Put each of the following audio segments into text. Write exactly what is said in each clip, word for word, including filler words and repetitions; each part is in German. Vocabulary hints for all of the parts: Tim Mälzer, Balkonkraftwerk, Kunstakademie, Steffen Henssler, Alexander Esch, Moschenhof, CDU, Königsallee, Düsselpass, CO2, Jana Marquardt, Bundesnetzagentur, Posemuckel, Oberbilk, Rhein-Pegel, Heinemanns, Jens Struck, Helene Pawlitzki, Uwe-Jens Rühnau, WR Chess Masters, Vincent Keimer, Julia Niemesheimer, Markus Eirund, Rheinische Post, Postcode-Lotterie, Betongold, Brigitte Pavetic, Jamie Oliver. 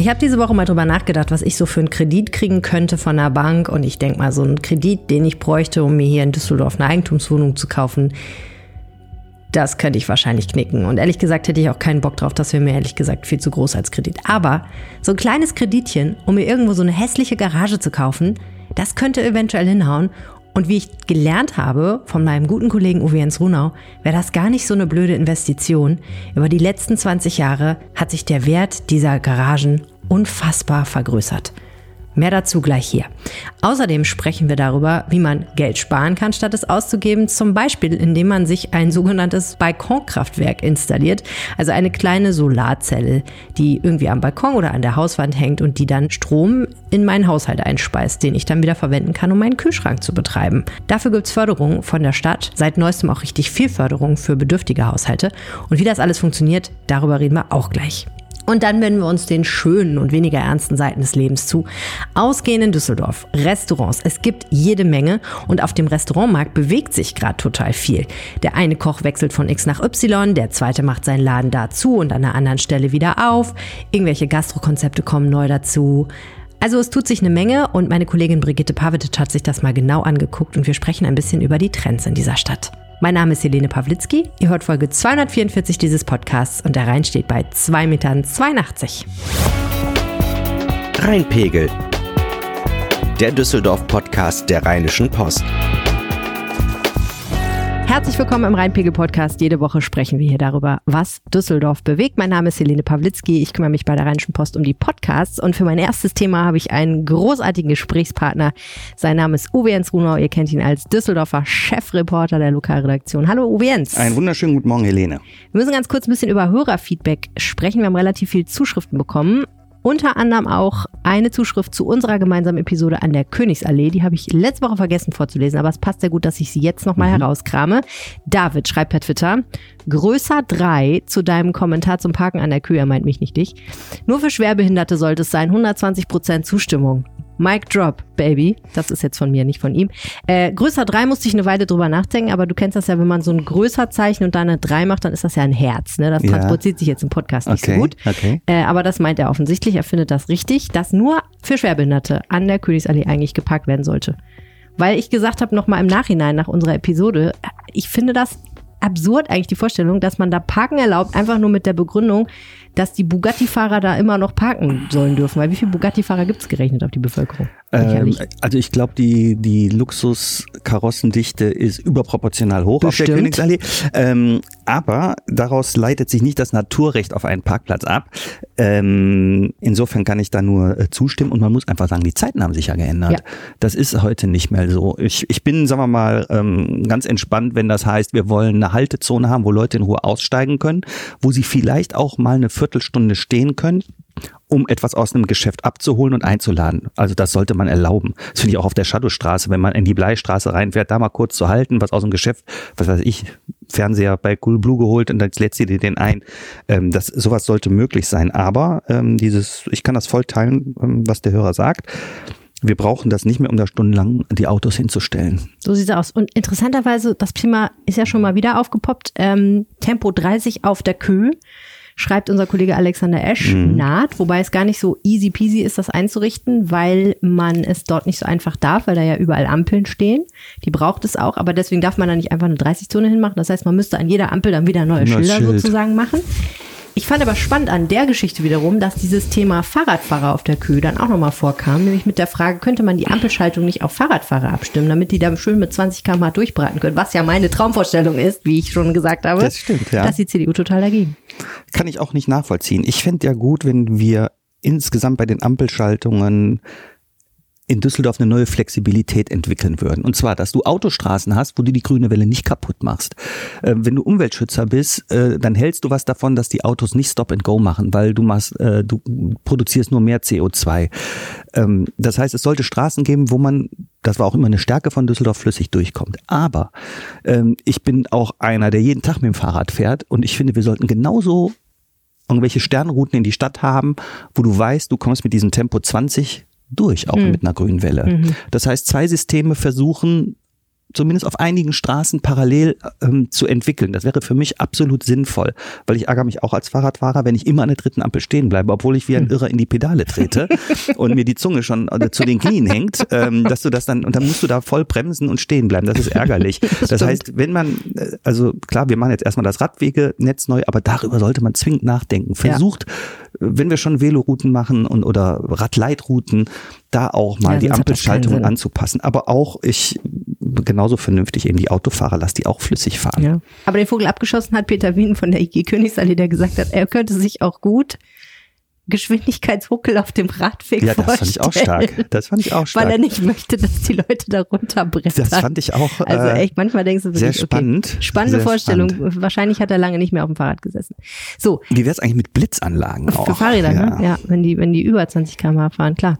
Ich habe diese Woche mal drüber nachgedacht, was ich so für einen Kredit kriegen könnte von einer Bank. Und ich denke mal, so einen Kredit, den ich bräuchte, um mir hier in Düsseldorf eine Eigentumswohnung zu kaufen, das könnte ich wahrscheinlich knicken. Und ehrlich gesagt hätte ich auch keinen Bock drauf. Das wäre mir ehrlich gesagt viel zu groß als Kredit. Aber so ein kleines Kreditchen, um mir irgendwo so eine hässliche Garage zu kaufen, das könnte eventuell hinhauen. Und wie ich gelernt habe von meinem guten Kollegen Uwe-Jens Rühnau, wäre das gar nicht so eine blöde Investition. Über die letzten zwanzig Jahre hat sich der Wert dieser Garagen unfassbar vergrößert. Mehr dazu gleich hier. Außerdem sprechen wir darüber, wie man Geld sparen kann, statt es auszugeben. Zum Beispiel, indem man sich ein sogenanntes Balkonkraftwerk installiert. Also eine kleine Solarzelle, die irgendwie am Balkon oder an der Hauswand hängt und die dann Strom in meinen Haushalt einspeist, den ich dann wieder verwenden kann, um meinen Kühlschrank zu betreiben. Dafür gibt es Förderungen von der Stadt. Seit neuestem auch richtig viel Förderung für bedürftige Haushalte. Und wie das alles funktioniert, darüber reden wir auch gleich. Und dann wenden wir uns den schönen und weniger ernsten Seiten des Lebens zu. Ausgehen in Düsseldorf, Restaurants, es gibt jede Menge und auf dem Restaurantmarkt bewegt sich gerade total viel. Der eine Koch wechselt von X nach Y, der zweite macht seinen Laden dazu und an einer anderen Stelle wieder auf. Irgendwelche Gastrokonzepte kommen neu dazu. Also es tut sich eine Menge und meine Kollegin Brigitte Pavetic hat sich das mal genau angeguckt und wir sprechen ein bisschen über die Trends in dieser Stadt. Mein Name ist Helene Pawlitzki, ihr hört Folge zweihundertvierundvierzig dieses Podcasts und der Rhein steht bei zwei Komma zweiundachtzig Metern. Rhein-Pegel, der Düsseldorf-Podcast der Rheinischen Post. Herzlich willkommen im Rhein-Pegel-Podcast. Jede Woche sprechen wir hier darüber, was Düsseldorf bewegt. Mein Name ist Helene Pawlitzki. Ich kümmere mich bei der Rheinischen Post um die Podcasts. Und für mein erstes Thema habe ich einen großartigen Gesprächspartner. Sein Name ist Uwe-Jens Rühnau. Ihr kennt ihn als Düsseldorfer Chefreporter der Lokalredaktion. Hallo Uwe-Jens. Einen wunderschönen guten Morgen, Helene. Wir müssen ganz kurz ein bisschen über Hörerfeedback sprechen. Wir haben relativ viele Zuschriften bekommen. Unter anderem auch eine Zuschrift zu unserer gemeinsamen Episode an der Königsallee. Die habe ich letzte Woche vergessen vorzulesen, aber es passt sehr gut, dass ich sie jetzt nochmal mhm. herauskrame. David schreibt per Twitter, größer drei zu deinem Kommentar zum Parken an der Kühe, er meint mich nicht dich. Nur für Schwerbehinderte sollte es sein, hundertzwanzig Prozent Zustimmung. Mic drop, baby. Das ist jetzt von mir, nicht von ihm. Äh, größer drei musste ich eine Weile drüber nachdenken, aber du kennst das ja, wenn man so ein größer Zeichen und dann eine drei macht, dann ist das ja ein Herz. Ne? Das ja. transportiert sich jetzt im Podcast nicht okay, so gut. Okay. Äh, aber das meint er offensichtlich. Er findet das richtig, dass nur für Schwerbehinderte an der Königsallee eigentlich geparkt werden sollte. Weil ich gesagt habe, nochmal im Nachhinein nach unserer Episode, ich finde das absurd eigentlich, die Vorstellung, dass man da Parken erlaubt, einfach nur mit der Begründung, dass die Bugatti-Fahrer da immer noch parken sollen dürfen. Weil wie viele Bugatti-Fahrer gibt es gerechnet auf die Bevölkerung? Ähm, also ich glaube, die, die Luxus-Karossendichte ist überproportional hoch Bestimmt. auf der Königsallee. Ähm, aber daraus leitet sich nicht das Naturrecht auf einen Parkplatz ab. Ähm, insofern kann ich da nur äh, zustimmen. Und man muss einfach sagen, die Zeiten haben sich ja geändert. Ja. Das ist heute nicht mehr so. Ich, ich bin, sagen wir mal, ähm, ganz entspannt, wenn das heißt, wir wollen eine Haltezone haben, wo Leute in Ruhe aussteigen können, wo sie vielleicht auch mal eine Viertelstunde stehen können, um etwas aus einem Geschäft abzuholen und einzuladen. Also das sollte man erlauben. Das finde ich auch auf der Shadowstraße, wenn man in die Bleistraße reinfährt, da mal kurz zu halten, was aus dem Geschäft, was weiß ich, Fernseher bei Cool Blue geholt und dann lädst du dir den ein. Ähm, das, sowas sollte möglich sein. Aber ähm, dieses, ich kann das voll teilen, ähm, was der Hörer sagt. Wir brauchen das nicht mehr, um da stundenlang die Autos hinzustellen. So sieht es aus. Und interessanterweise, das Thema ist ja schon mal wieder aufgepoppt, ähm, Tempo dreißig auf der Kühe. Schreibt unser Kollege Alexander Esch, mhm. naht, wobei es gar nicht so easy peasy ist, das einzurichten, weil man es dort nicht so einfach darf, weil da ja überall Ampeln stehen. Die braucht es auch, aber deswegen darf man da nicht einfach eine dreißig-Zone hinmachen. Das heißt, man müsste an jeder Ampel dann wieder neue das Schilder Schild. sozusagen machen. Ich fand aber spannend an der Geschichte wiederum, dass dieses Thema Fahrradfahrer auf der Kühe dann auch nochmal vorkam, nämlich mit der Frage, könnte man die Ampelschaltung nicht auf Fahrradfahrer abstimmen, damit die dann schön mit zwanzig Kilometer pro Stunde durchbraten können, was ja meine Traumvorstellung ist, wie ich schon gesagt habe. Das stimmt, ja. Da ist die C D U total dagegen. Kann ich auch nicht nachvollziehen. Ich fände ja gut, wenn wir insgesamt bei den Ampelschaltungen in Düsseldorf eine neue Flexibilität entwickeln würden. Und zwar, dass du Autostraßen hast, wo du die grüne Welle nicht kaputt machst. Äh, wenn du Umweltschützer bist, äh, dann hältst du was davon, dass die Autos nicht Stop and Go machen, weil du machst, äh, du produzierst nur mehr C O zwei. Ähm, das heißt, es sollte Straßen geben, wo man, das war auch immer eine Stärke von Düsseldorf, flüssig durchkommt. Aber ähm, ich bin auch einer, der jeden Tag mit dem Fahrrad fährt und ich finde, wir sollten genauso irgendwelche Sternrouten in die Stadt haben, wo du weißt, du kommst mit diesem Tempo zwanzig durch, auch hm. mit einer grünen Welle. Mhm. Das heißt, zwei Systeme versuchen, zumindest auf einigen Straßen parallel ähm, zu entwickeln. Das wäre für mich absolut sinnvoll, weil ich ärgere mich auch als Fahrradfahrer, wenn ich immer an der dritten Ampel stehen bleibe, obwohl ich wie ein Irrer in die Pedale trete und mir die Zunge schon zu den Knien hängt, ähm, dass du das dann, und dann musst du da voll bremsen und stehen bleiben. Das ist ärgerlich. Das, das heißt, wenn man, also klar, wir machen jetzt erstmal das Radwegenetz neu, aber darüber sollte man zwingend nachdenken. Versucht, ja. wenn wir schon Velorouten machen und oder Radleitrouten, da auch mal ja, die Ampelschaltung anzupassen. Aber auch, ich genauso vernünftig eben die Autofahrer, lass die auch flüssig fahren. Ja. Aber den Vogel abgeschossen hat Peter Wieden von der I G Königsallee, der gesagt hat, er könnte sich auch gut Geschwindigkeitshuckel auf dem Radweg vorstellen. Ja, das vorstellen, fand ich auch stark. Das fand ich auch stark. Weil er nicht möchte, dass die Leute da runterbrettern. Das fand ich auch. Äh, also echt, manchmal denkst du wirklich, sehr spannend. Okay, spannende sehr Vorstellung. Spannend. Wahrscheinlich hat er lange nicht mehr auf dem Fahrrad gesessen. So. Wie wär's eigentlich mit Blitzanlagen auch? Für Fahrräder, ja. ne? Ja, wenn die, wenn die über zwanzig Kilometer pro Stunde fahren, klar.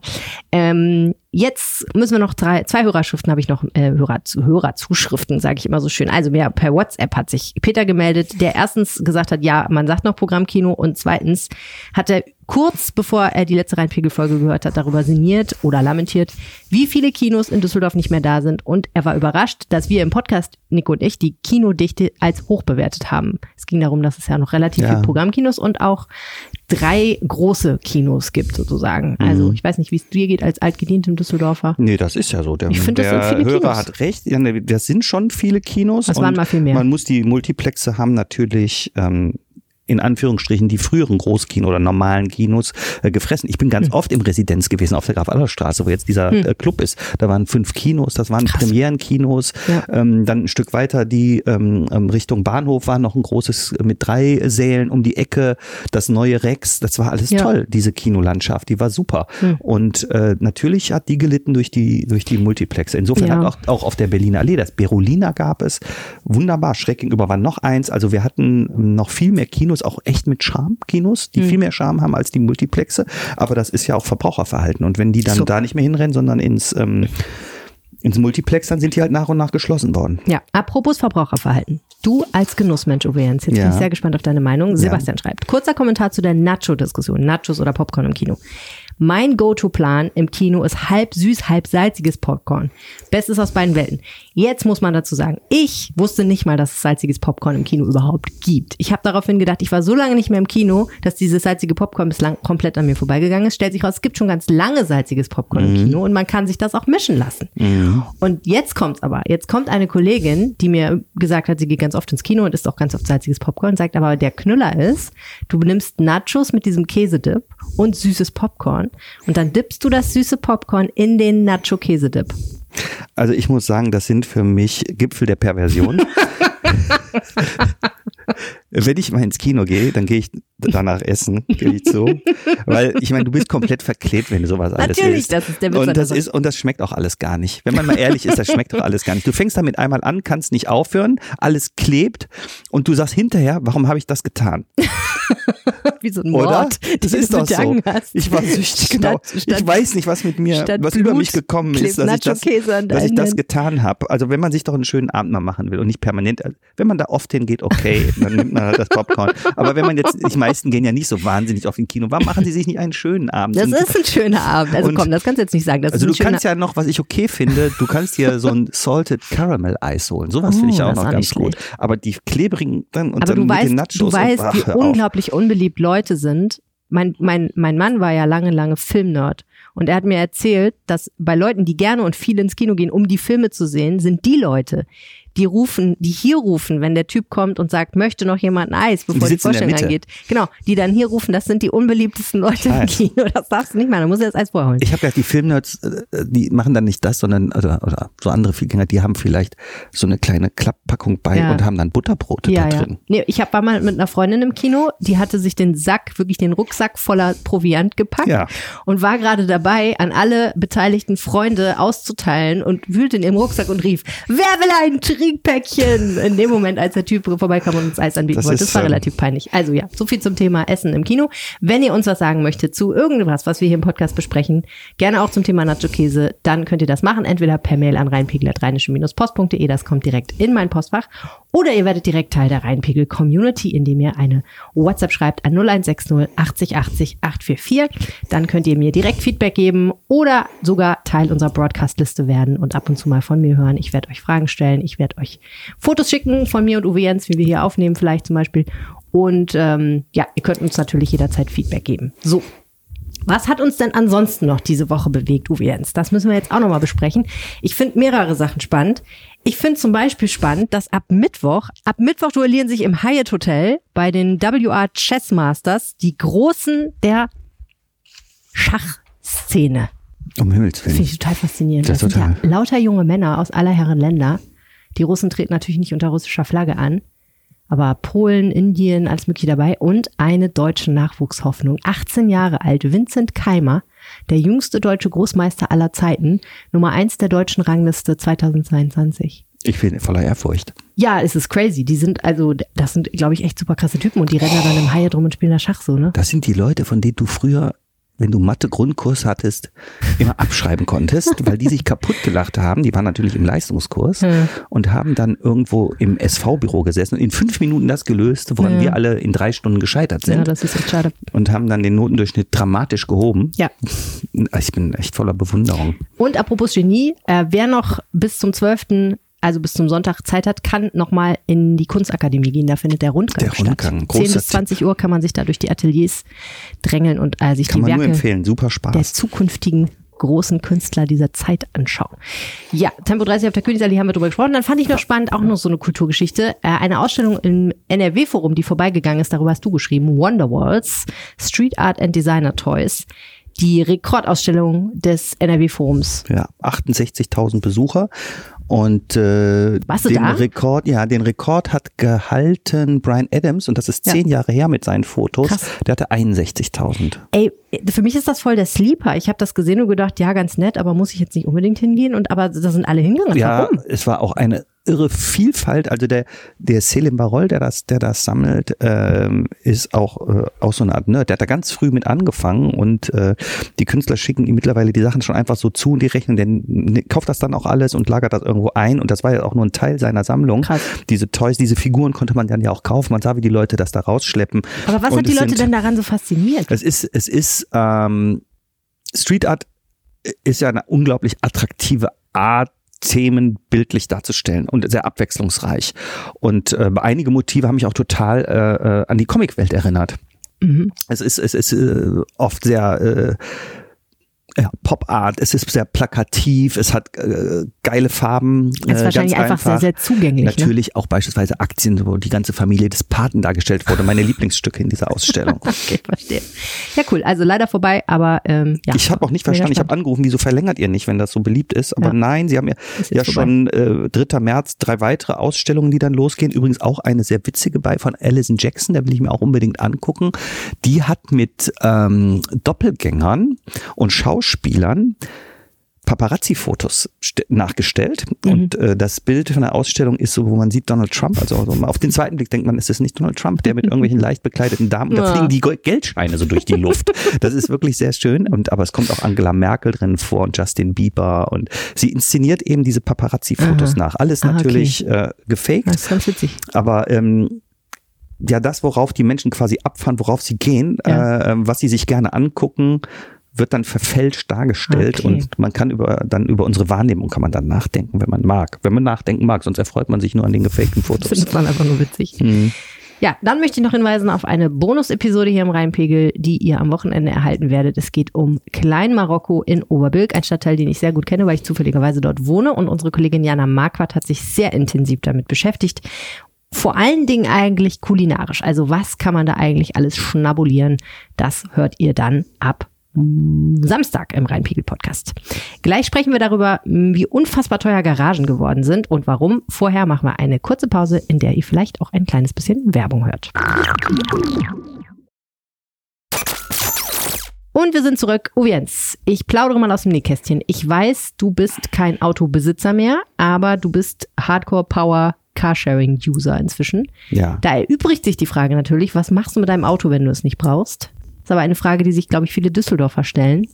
Ähm, Jetzt müssen wir noch drei, zwei Hörerschriften habe ich noch, äh, Hörer, Hörerzuschriften, sage ich immer so schön. Also mehr per WhatsApp hat sich Peter gemeldet, der erstens gesagt hat, ja, man sagt noch Programmkino, und zweitens hat er kurz bevor er die letzte Rhein-Pegel-Folge gehört hat, darüber sinniert oder lamentiert, wie viele Kinos in Düsseldorf nicht mehr da sind, und er war überrascht, dass wir im Podcast, Nico und ich, die Kinodichte als hoch bewertet haben. Es ging darum, dass es ja noch relativ ja. viele Programmkinos und auch drei große Kinos gibt sozusagen. Mhm. Also ich weiß nicht, wie es dir geht als altgedientem Düsseldorfer. Nee, das ist ja so. Der, ich find, das der sind viele Hörer Kinos. Hat recht. Das sind schon viele Kinos. Das waren mal viel mehr. Man muss die Multiplexe haben natürlich ähm, in Anführungsstrichen die früheren Großkinos oder normalen Kinos äh, gefressen. Ich bin ganz hm. oft im Residenz gewesen auf der Graf-Aller-Straße, wo jetzt dieser hm. äh, Club ist. Da waren fünf Kinos, das waren Krass. Premierenkinos. Ja. Ähm, dann ein Stück weiter die ähm, Richtung Bahnhof war noch ein großes mit drei Sälen um die Ecke. Das neue Rex, das war alles ja. toll, diese Kinolandschaft, die war super. Hm. Und äh, natürlich hat die gelitten durch die durch die Multiplexe. Insofern ja. hat auch, auch auf der Berliner Allee, das Berolina gab es, wunderbar, schräg gegenüber war noch eins. Also wir hatten noch viel mehr Kinos, auch echt mit Charme, Kinos, die hm. viel mehr Charme haben als die Multiplexe, aber das ist ja auch Verbraucherverhalten, und wenn die dann so. da nicht mehr hinrennen, sondern ins, ähm, ins Multiplex, dann sind die halt nach und nach geschlossen worden. Ja, apropos Verbraucherverhalten. Du als Genussmensch, Uwe-Jens, jetzt ja. bin ich sehr gespannt auf deine Meinung. Sebastian ja. schreibt, kurzer Kommentar zu der Nacho-Diskussion, Nachos oder Popcorn im Kino. Mein Go-To-Plan im Kino ist halb süß, halb salziges Popcorn. Bestes aus beiden Welten. Jetzt muss man dazu sagen, ich wusste nicht mal, dass es salziges Popcorn im Kino überhaupt gibt. Ich habe daraufhin gedacht, ich war so lange nicht mehr im Kino, dass dieses salzige Popcorn bislang komplett an mir vorbeigegangen ist. Stellt sich raus, es gibt schon ganz lange salziges Popcorn mhm. im Kino, und man kann sich das auch mischen lassen. Ja. Und jetzt kommt's aber. Jetzt kommt eine Kollegin, die mir gesagt hat, sie geht ganz oft ins Kino und isst auch ganz oft salziges Popcorn, sagt aber, der Knüller ist, du nimmst Nachos mit diesem Käsedip und süßes Popcorn. Und dann dippst du das süße Popcorn in den Nacho-Käse-Dip. Also ich muss sagen, das sind für mich Gipfel der Perversion. Wenn ich mal ins Kino gehe, dann gehe ich danach essen, gehe ich so. Weil ich meine, du bist komplett verklebt, wenn du sowas alles Natürlich, isst. Das ist der Witz. Und das ist, und das schmeckt auch alles gar nicht. Wenn man mal ehrlich ist, das schmeckt doch alles gar nicht. Du fängst damit einmal an, kannst nicht aufhören, alles klebt, und du sagst hinterher, warum habe ich das getan? Wie so ein Mord, oder? Das ist doch so. Hast. Ich war süchtig, genau. Statt, statt, ich weiß nicht, was mit mir, was Blut über mich gekommen ist, dass ich das, dass ich das getan habe. Also wenn man sich doch einen schönen Abend mal machen will und nicht permanent, wenn man da oft hingeht, okay, dann nimmt man halt das Popcorn. Aber wenn man jetzt, die meisten gehen ja nicht so wahnsinnig auf den Kino. Warum machen sie sich nicht einen schönen Abend? Das und, ist ein schöner Abend. Also und, komm, das kannst du jetzt nicht sagen. Das also ist ein du schöner kannst ja noch, was ich okay finde, du kannst dir so ein Salted Caramel Eis holen. Sowas oh, finde ich auch noch ganz gut. Aber die klebrigen dann und aber dann mit weißt, den Nachos. Du weißt, und, ach, wie unglaublich unbeliebt Leute sind. Mein, mein, mein Mann war ja lange, lange Filmnerd. Und er hat mir erzählt, dass bei Leuten, die gerne und viel ins Kino gehen, um die Filme zu sehen, sind die Leute, die rufen, die hier rufen, wenn der Typ kommt und sagt, möchte noch jemand ein Eis, bevor die, die Vorstellung angeht. Genau, die dann hier rufen, das sind die unbeliebtesten Leute im Kino. Das darfst du nicht machen, da musst du das Eis vorher holen. Ich habe gedacht, die Filmnerds, die machen dann nicht das, sondern oder, oder so andere Filmgänger, die haben vielleicht so eine kleine Klapppackung bei ja. und haben dann Butterbrote ja, da ja. drin. Nee, ich hab, war mal mit einer Freundin im Kino, die hatte sich den Sack, wirklich den Rucksack voller Proviant gepackt ja. und war gerade dabei, an alle beteiligten Freunde auszuteilen, und wühlte in ihrem Rucksack und rief, wer will einen Tri? Plastikpäckchen. In dem Moment, als der Typ vorbeikam und uns Eis anbieten das wollte. Das war ähm, relativ peinlich. Also ja, so viel zum Thema Essen im Kino. Wenn ihr uns was sagen möchtet zu irgendwas, was wir hier im Podcast besprechen, gerne auch zum Thema Nacho-Käse, dann könnt ihr das machen. Entweder per Mail an rheinpegel at rheinische Bindestrich post Punkt de, das kommt direkt in mein Postfach. Oder ihr werdet direkt Teil der Rheinpegel-Community, indem ihr eine WhatsApp schreibt an null eins sechs null achtzig achtzig acht vier vier. Dann könnt ihr mir direkt Feedback geben oder sogar Teil unserer Broadcast-Liste werden und ab und zu mal von mir hören. Ich werde euch Fragen stellen, ich werde euch Fotos schicken von mir und Uwe-Jens, wie wir hier aufnehmen vielleicht zum Beispiel. Und ähm, ja, ihr könnt uns natürlich jederzeit Feedback geben. So, was hat uns denn ansonsten noch diese Woche bewegt, Uwe-Jens? Das müssen wir jetzt auch nochmal besprechen. Ich finde mehrere Sachen spannend. Ich finde zum Beispiel spannend, dass ab Mittwoch, ab Mittwoch duellieren sich im Hyatt Hotel bei den W R Chess Masters die Großen der Schachszene. Um Himmels Willen. Das finde ich total faszinierend. Das, das sind total. Ja lauter junge Männer aus aller Herren Länder. Die Russen treten natürlich nicht unter russischer Flagge an, aber Polen, Indien, alles Mögliche dabei und eine deutsche Nachwuchshoffnung. achtzehn Jahre alt, Vincent Keimer, der jüngste deutsche Großmeister aller Zeiten, Nummer eins der deutschen Rangliste zweitausendzweiundzwanzig. Ich bin voller Ehrfurcht. Ja, es ist crazy. Die sind also, das sind, glaube ich, echt super krasse Typen und die rennen dann im Hyatt rum und spielen da Schach so, ne? Das sind die Leute, von denen du früher, wenn du Mathe-Grundkurs hattest, immer abschreiben konntest, weil die sich kaputt gelacht haben. Die waren natürlich im Leistungskurs ja. und haben dann irgendwo im S V-Büro gesessen und in fünf Minuten das gelöst, woran ja. wir alle in drei Stunden gescheitert sind. Ja, das ist echt schade. Und haben dann den Notendurchschnitt dramatisch gehoben. Ja. Ich bin echt voller Bewunderung. Und apropos Genie, äh, wer noch bis zum zwölften also bis zum Sonntag Zeit hat, kann nochmal in die Kunstakademie gehen. Da findet der Rundgang, der Rundgang statt. zehn bis zwanzig Uhr kann man sich da durch die Ateliers drängeln und äh, sich kann die man Werke nur empfehlen. Super Spaß. Der zukünftigen großen Künstler dieser Zeit anschauen. Ja, Tempo dreißig auf der Königsallee haben wir drüber gesprochen. Dann fand ich noch spannend, auch noch so eine Kulturgeschichte. Äh, eine Ausstellung im N R W-Forum, die vorbeigegangen ist, darüber hast du geschrieben. Wonderwalls, Street Art and Designer Toys. Die Rekordausstellung des N R W-Forums. Ja, achtundsechzigtausend Besucher. Und äh, warst du den da? Rekord, ja, den Rekord hat gehalten Brian Adams und das ist ja. zehn Jahre her mit seinen Fotos. Krass. Der hatte einundsechzigtausend. Ey, für mich ist das voll der Sleeper. Ich habe das gesehen und gedacht, ja, ganz nett, aber muss ich jetzt nicht unbedingt hingehen? Und aber da sind alle hingegangen. Ja, warum? Es war auch eine irre Vielfalt. Also der der Selim Barol, der das der das sammelt, ähm, ist auch äh, auch so eine Art Nerd. Der hat da ganz früh mit angefangen und äh, die Künstler schicken ihm mittlerweile die Sachen schon einfach so zu und die rechnen, der kauft das dann auch alles und lagert das irgendwo ein und das war ja auch nur ein Teil seiner Sammlung. Krass. Diese Toys, diese Figuren konnte man dann ja auch kaufen. Man sah, wie die Leute das da rausschleppen. Aber was und hat die Leute sind, denn daran so fasziniert? Es ist es ist ähm, Street Art ist ja eine unglaublich attraktive Art, Themen bildlich darzustellen und sehr abwechslungsreich. Und äh, einige Motive haben mich auch total äh, äh, an die Comicwelt erinnert. Mhm. Es ist, es ist äh, oft sehr äh, ja, Pop-Art, es ist sehr plakativ, es hat äh, geile Farben. Es äh, ist wahrscheinlich ganz einfach sehr, sehr zugänglich. Natürlich ne? Auch beispielsweise Aktien, wo die ganze Familie des Paten dargestellt wurde. Meine Lieblingsstücke in dieser Ausstellung. Okay, verstehe. Ja, cool. Also leider vorbei, aber ähm, ja. Ich habe auch nicht verstanden, ich habe angerufen, wieso verlängert ihr nicht, wenn das so beliebt ist? Aber ja. nein, sie haben ja, ja schon äh, dritter März drei weitere Ausstellungen, die dann losgehen. Übrigens auch eine sehr witzige bei von Alison Jackson, da will ich mir auch unbedingt angucken. Die hat mit ähm, Doppelgängern und Schauspielern Paparazzi-Fotos st- nachgestellt mhm. und äh, das Bild von der Ausstellung ist so, wo man sieht Donald Trump, also, also auf den zweiten Blick denkt man, ist es nicht Donald Trump, der mit irgendwelchen leicht bekleideten Damen, ja. da fliegen die Geldscheine so durch die Luft. Das ist wirklich sehr schön und aber es kommt auch Angela Merkel drin vor und Justin Bieber und sie inszeniert eben diese Paparazzi-Fotos Aha. nach. Alles ah, natürlich okay. äh, gefaked. Das ist ganz witzig. Aber ähm, ja, das, worauf die Menschen quasi abfahren, worauf sie gehen, ja. äh, was sie sich gerne angucken, wird dann verfälscht dargestellt okay. und man kann über dann über unsere Wahrnehmung kann man dann nachdenken, wenn man mag. Wenn man nachdenken mag, sonst erfreut man sich nur an den gefakten Fotos. Das findet man einfach nur witzig. Mhm. Ja, dann möchte ich noch hinweisen auf eine Bonus-Episode hier im Rheinpegel, die ihr am Wochenende erhalten werdet. Es geht um Kleinmarokko in Oberbilk, ein Stadtteil, den ich sehr gut kenne, weil ich zufälligerweise dort wohne und unsere Kollegin Jana Marquardt hat sich sehr intensiv damit beschäftigt. Vor allen Dingen eigentlich kulinarisch. Also was kann man da eigentlich alles schnabulieren? Das hört ihr dann ab Samstag im Rheinpegel-Podcast. Gleich sprechen wir darüber, wie unfassbar teuer Garagen geworden sind und warum. Vorher machen wir eine kurze Pause, in der ihr vielleicht auch ein kleines bisschen Werbung hört. Und wir sind zurück. Uwe-Jens, ich plaudere mal aus dem Nähkästchen. Ich weiß, du bist kein Autobesitzer mehr, aber du bist Hardcore-Power-Carsharing-User inzwischen. Ja. Da erübrigt sich die Frage natürlich, was machst du mit deinem Auto, wenn du es nicht brauchst? Das ist aber eine Frage, die sich, glaube ich, viele Düsseldorfer stellen.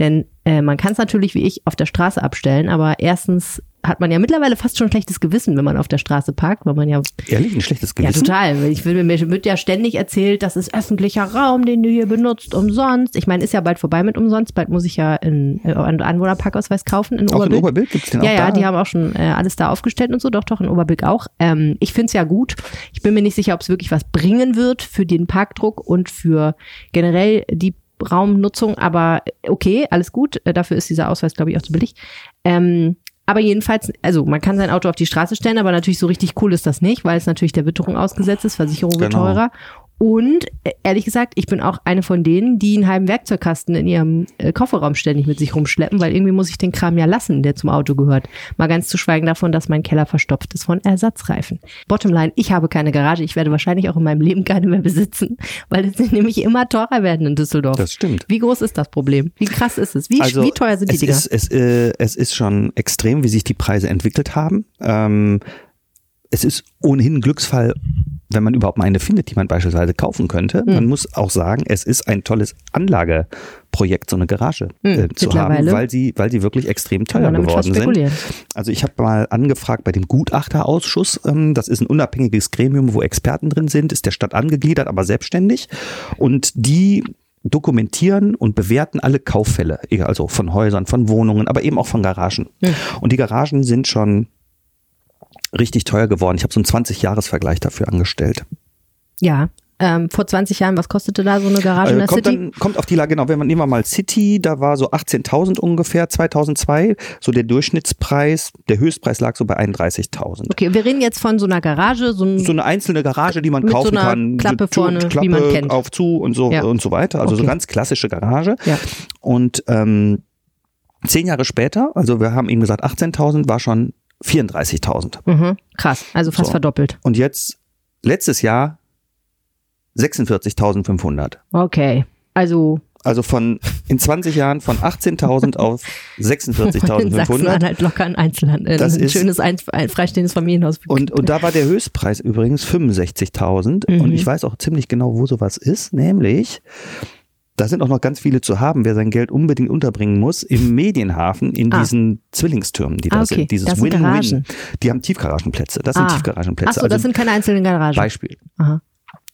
Denn äh, man kann es natürlich, wie ich, auf der Straße abstellen, aber erstens hat man ja mittlerweile fast schon ein schlechtes Gewissen, wenn man auf der Straße parkt, weil man ja... Ehrlich, ein schlechtes Gewissen? Ja, total. Ich will, mir wird ja ständig erzählt, das ist öffentlicher Raum, den du hier benutzt, umsonst. Ich meine, ist ja bald vorbei mit umsonst, bald muss ich ja einen Anwohnerparkausweis kaufen. In auch Oberbilk. In Oberbilk gibt es den ja, auch da? Ja, die haben auch schon äh, alles da aufgestellt und so, doch, doch, in Oberbilk auch. Ähm, ich finde es ja gut. Ich bin mir nicht sicher, ob es wirklich was bringen wird für den Parkdruck und für generell die Raumnutzung, aber okay, alles gut. Dafür ist dieser Ausweis, glaube ich, auch zu billig. Ähm, aber jedenfalls, also man kann sein Auto auf die Straße stellen, aber natürlich so richtig cool ist das nicht, weil es natürlich der Witterung ausgesetzt ist, Versicherung wird genau. teurer. Und ehrlich gesagt, ich bin auch eine von denen, die einen halben Werkzeugkasten in ihrem äh, Kofferraum ständig mit sich rumschleppen, weil irgendwie muss ich den Kram ja lassen, der zum Auto gehört. Mal ganz zu schweigen davon, dass mein Keller verstopft ist von Ersatzreifen. Bottomline, ich habe keine Garage. Ich werde wahrscheinlich auch in meinem Leben keine mehr besitzen, weil es nämlich immer teurer werden in Düsseldorf. Das stimmt. Wie groß ist das Problem? Wie krass ist es? Wie, also, wie teuer sind die Dinger? Ist, es, äh, es ist schon extrem, wie sich die Preise entwickelt haben. Ähm, es ist ohnehin ein Glücksfall, wenn man überhaupt mal eine findet, die man beispielsweise kaufen könnte. Mhm. Man muss auch sagen, es ist ein tolles Anlageprojekt, so eine Garage mhm, äh, zu haben, weil sie, weil sie wirklich extrem teuer geworden sind. Also ich habe mal angefragt bei dem Gutachterausschuss. Ähm, das ist ein unabhängiges Gremium, wo Experten drin sind, ist der Stadt angegliedert, aber selbstständig. Und die dokumentieren und bewerten alle Kauffälle, also von Häusern, von Wohnungen, aber eben auch von Garagen. Mhm. Und die Garagen sind schon richtig teuer geworden. Ich habe so einen zwanzig-Jahres-Vergleich dafür angestellt. Ja, ähm, vor zwanzig Jahren, was kostete da so eine Garage äh, in der kommt City? Dann, kommt auf die Lage, genau, wenn man, nehmen wir mal City, da war so achtzehntausend ungefähr, zweitausendzwei, so der Durchschnittspreis, der Höchstpreis lag so bei einunddreißigtausend. Okay, wir reden jetzt von so einer Garage, so, ein, so eine einzelne Garage, die man mit kaufen so einer kann. Klappe so, vorne, Klappe wie man kennt. Auf zu und so, ja. und so weiter, also okay. So ganz klassische Garage. Ja. Und ähm, zehn Jahre später, also wir haben eben gesagt, achtzehntausend war schon vierunddreißigtausend. Mhm, krass, also fast so. Verdoppelt. Und jetzt, letztes Jahr, sechsundvierzigtausendfünfhundert. Okay, also... Also von in zwanzig Jahren von achtzehntausend auf sechsundvierzigtausendfünfhundert. Halt locker ein Einzelhandel, äh, das ein ist schönes ein, ein freistehendes Familienhaus. Und, und da war der Höchstpreis übrigens fünfundsechzigtausend. Mhm. Und ich weiß auch ziemlich genau, wo sowas ist, nämlich... Da sind auch noch ganz viele zu haben, wer sein Geld unbedingt unterbringen muss, im Medienhafen in ah. diesen Zwillingstürmen, die da ah, okay. sind. Dieses Win-Win. Die haben Tiefgaragenplätze. Das ah. sind Tiefgaragenplätze. Achso, also das sind keine einzelnen Garagen. Beispiel. Aha.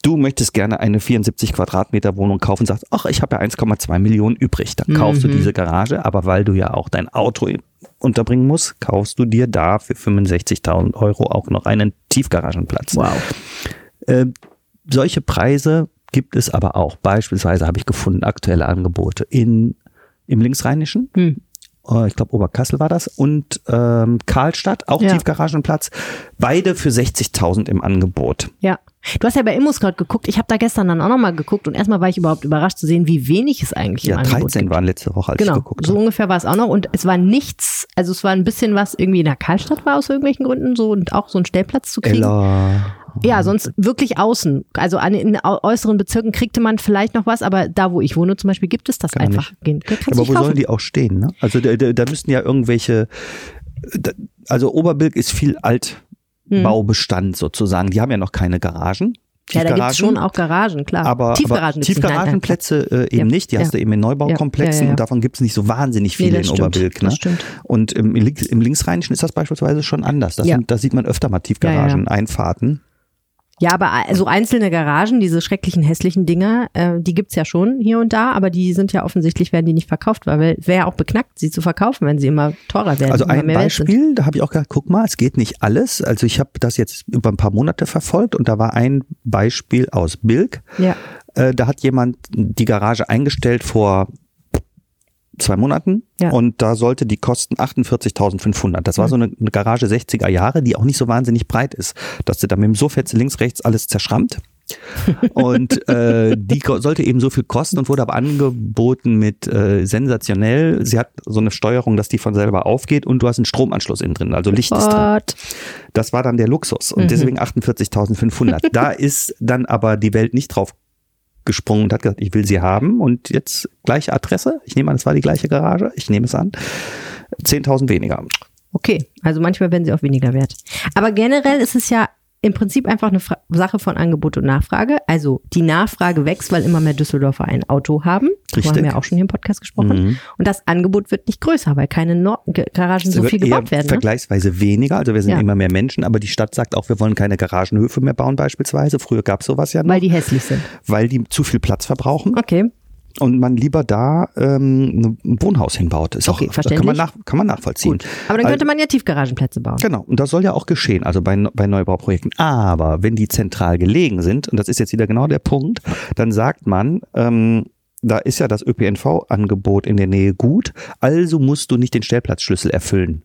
Du möchtest gerne eine vierundsiebzig Quadratmeter Wohnung kaufen und sagst, ach, ich habe ja eins Komma zwei Millionen übrig. Dann kaufst mhm. du diese Garage, aber weil du ja auch dein Auto unterbringen musst, kaufst du dir da für fünfundsechzigtausend Euro auch noch einen Tiefgaragenplatz. Wow. Äh, solche Preise gibt es aber auch. Beispielsweise habe ich gefunden, aktuelle Angebote in, im Linksrheinischen, hm. ich glaube Oberkassel war das, und ähm, Karlstadt, auch ja. Tiefgaragenplatz, beide für sechzigtausend im Angebot. Ja. Du hast ja bei Immos gerade geguckt, ich habe da gestern dann auch nochmal geguckt und erstmal war ich überhaupt überrascht zu sehen, wie wenig es eigentlich ja, im Angebot gibt. Ja, dreizehn waren letzte Woche, als genau, ich geguckt habe. Genau, so ungefähr war es auch noch und es war nichts, also es war ein bisschen was irgendwie in der Karlstadt war aus irgendwelchen Gründen so und auch so einen Stellplatz zu kriegen. Ella. Ja, sonst wirklich außen, also an, in äußeren Bezirken kriegte man vielleicht noch was, aber da wo ich wohne zum Beispiel gibt es das gar einfach. Nicht. Da aber wo kaufen. Sollen die auch stehen? Ne? Also da, da, da müssten ja irgendwelche, da, also Oberbilk ist viel alt. Baubestand sozusagen. Die haben ja noch keine Garagen. Ja, da gibt es schon auch Garagen, klar. Aber Tiefgaragen aber Tiefgaragenplätze äh, eben ja. nicht. Die ja. hast du eben in Neubaukomplexen. Ja. Ja, ja, ja. Und davon gibt es nicht so wahnsinnig viele nee, in stimmt. Oberbilk. Ne? Das stimmt. Und im, im Linksrheinischen ist das beispielsweise schon anders. Da ja. sieht man öfter mal Tiefgaragen, ja, ja. Einfahrten. Ja, aber so einzelne Garagen, diese schrecklichen, hässlichen Dinger, äh, die gibt's ja schon hier und da, aber die sind ja offensichtlich, werden die nicht verkauft, weil wäre ja auch beknackt, sie zu verkaufen, wenn sie immer teurer werden. Also ein Beispiel, da habe ich auch gedacht, guck mal, es geht nicht alles. Also ich habe das jetzt über ein paar Monate verfolgt und da war ein Beispiel aus Bilk. Ja. Äh, da hat jemand die Garage eingestellt vor zwei Monaten ja. und da sollte die kosten achtundvierzigtausendfünfhundert. Das war so eine, eine Garage sechziger Jahre, die auch nicht so wahnsinnig breit ist, dass du da mit dem Sofetz links, rechts alles zerschrammt und äh, die sollte eben so viel kosten und wurde aber angeboten mit äh, sensationell. Sie hat so eine Steuerung, dass die von selber aufgeht und du hast einen Stromanschluss innen drin, also Licht ist drin. Das war dann der Luxus und mhm. deswegen achtundvierzigtausendfünfhundert. Da ist dann aber die Welt nicht drauf gesprungen und hat gesagt, ich will sie haben und jetzt gleiche Adresse, ich nehme an, es war die gleiche Garage, ich nehme es an, zehntausend weniger. Okay, also manchmal werden sie auch weniger wert. Aber generell ist es ja im Prinzip einfach eine Fra- Sache von Angebot und Nachfrage. Also die Nachfrage wächst, weil immer mehr Düsseldorfer ein Auto haben. Richtig. Wir haben ja auch schon hier im Podcast gesprochen. Mhm. Und das Angebot wird nicht größer, weil keine Nord- Garagen so viel gebaut werden. Vergleichsweise ne? weniger, also wir sind ja. immer mehr Menschen. Aber die Stadt sagt auch, wir wollen keine Garagenhöfe mehr bauen beispielsweise. Früher gab es sowas ja noch. Weil die hässlich sind. Weil die zu viel Platz verbrauchen. Okay. Und man lieber da ähm, ein Wohnhaus hinbaut. Ist okay, auch, verständlich. Kann man, nach, kann man nachvollziehen. Gut. Aber dann könnte man ja Tiefgaragenplätze bauen. Genau, und das soll ja auch geschehen, also bei, bei Neubauprojekten. Aber wenn die zentral gelegen sind, und das ist jetzt wieder genau der Punkt, dann sagt man, ähm, da ist ja das Ö P N V-Angebot in der Nähe gut, also musst du nicht den Stellplatzschlüssel erfüllen.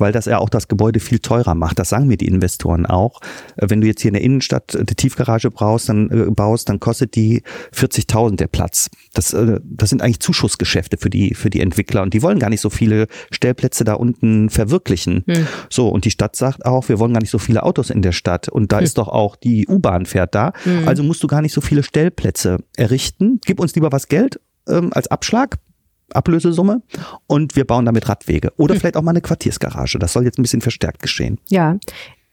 Weil das ja auch das Gebäude viel teurer macht. Das sagen mir die Investoren auch. Wenn du jetzt hier in der Innenstadt eine Tiefgarage brauchst, dann äh, baust, dann kostet die vierzigtausend der Platz. Das, äh, das sind eigentlich Zuschussgeschäfte für die für die Entwickler und die wollen gar nicht so viele Stellplätze da unten verwirklichen. Hm. So, und die Stadt sagt auch, wir wollen gar nicht so viele Autos in der Stadt und da hm. ist doch auch die U-Bahn fährt da. Hm. Also musst du gar nicht so viele Stellplätze errichten. Gib uns lieber was Geld ähm, als Abschlag. Ablösesumme und wir bauen damit Radwege oder vielleicht auch mal eine Quartiersgarage. Das soll jetzt ein bisschen verstärkt geschehen. Ja,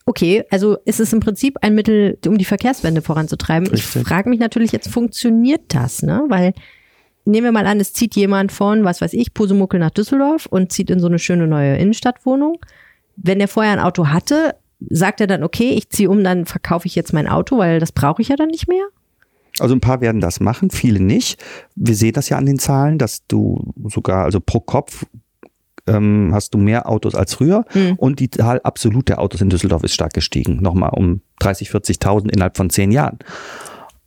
okay. Also ist es im Prinzip ein Mittel, um die Verkehrswende voranzutreiben. Richtig. Ich frage mich natürlich jetzt, funktioniert das? Ne? Weil nehmen wir mal an, es zieht jemand von, was weiß ich, Posemuckel nach Düsseldorf und zieht in so eine schöne neue Innenstadtwohnung. Wenn er vorher ein Auto hatte, sagt er dann, okay, ich ziehe um, dann verkaufe ich jetzt mein Auto, weil das brauche ich ja dann nicht mehr. Also ein paar werden das machen, viele nicht. Wir sehen das ja an den Zahlen, dass du sogar, also pro Kopf ähm, hast du mehr Autos als früher mhm. und die Zahl absolut der Autos in Düsseldorf ist stark gestiegen. Nochmal um dreißigtausend, vierzigtausend innerhalb von zehn Jahren.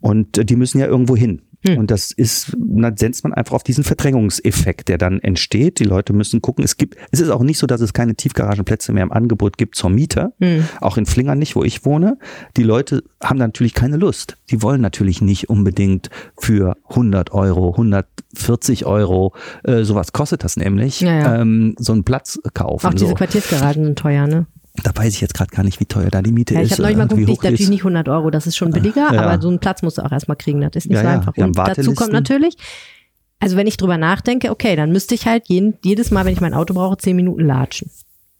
Und äh, die müssen ja irgendwo hin. Mhm. Und das ist, dann setzt man einfach auf diesen Verdrängungseffekt, der dann entsteht. Die Leute müssen gucken. Es gibt, es ist auch nicht so, dass es keine Tiefgaragenplätze mehr im Angebot gibt zur Miete. Mhm. Auch in Flingern nicht, wo ich wohne. Die Leute haben natürlich keine Lust. Die wollen natürlich nicht unbedingt für hundert Euro, hundertvierzig Euro, äh, sowas kostet das nämlich, ja, ja. Ähm, so einen Platz kaufen. Auch diese so. Quartiersgaragen sind teuer, ne? Da weiß ich jetzt gerade gar nicht, wie teuer da die Miete ja, ich ist. Ich habe neulich mal geguckt, ich natürlich nicht hundert Euro, das ist schon billiger, ja. aber so einen Platz musst du auch erstmal kriegen, das ist nicht ja, so einfach. Ja, und dazu kommt natürlich, also wenn ich drüber nachdenke, okay, dann müsste ich halt jeden, jedes Mal, wenn ich mein Auto brauche, zehn Minuten latschen.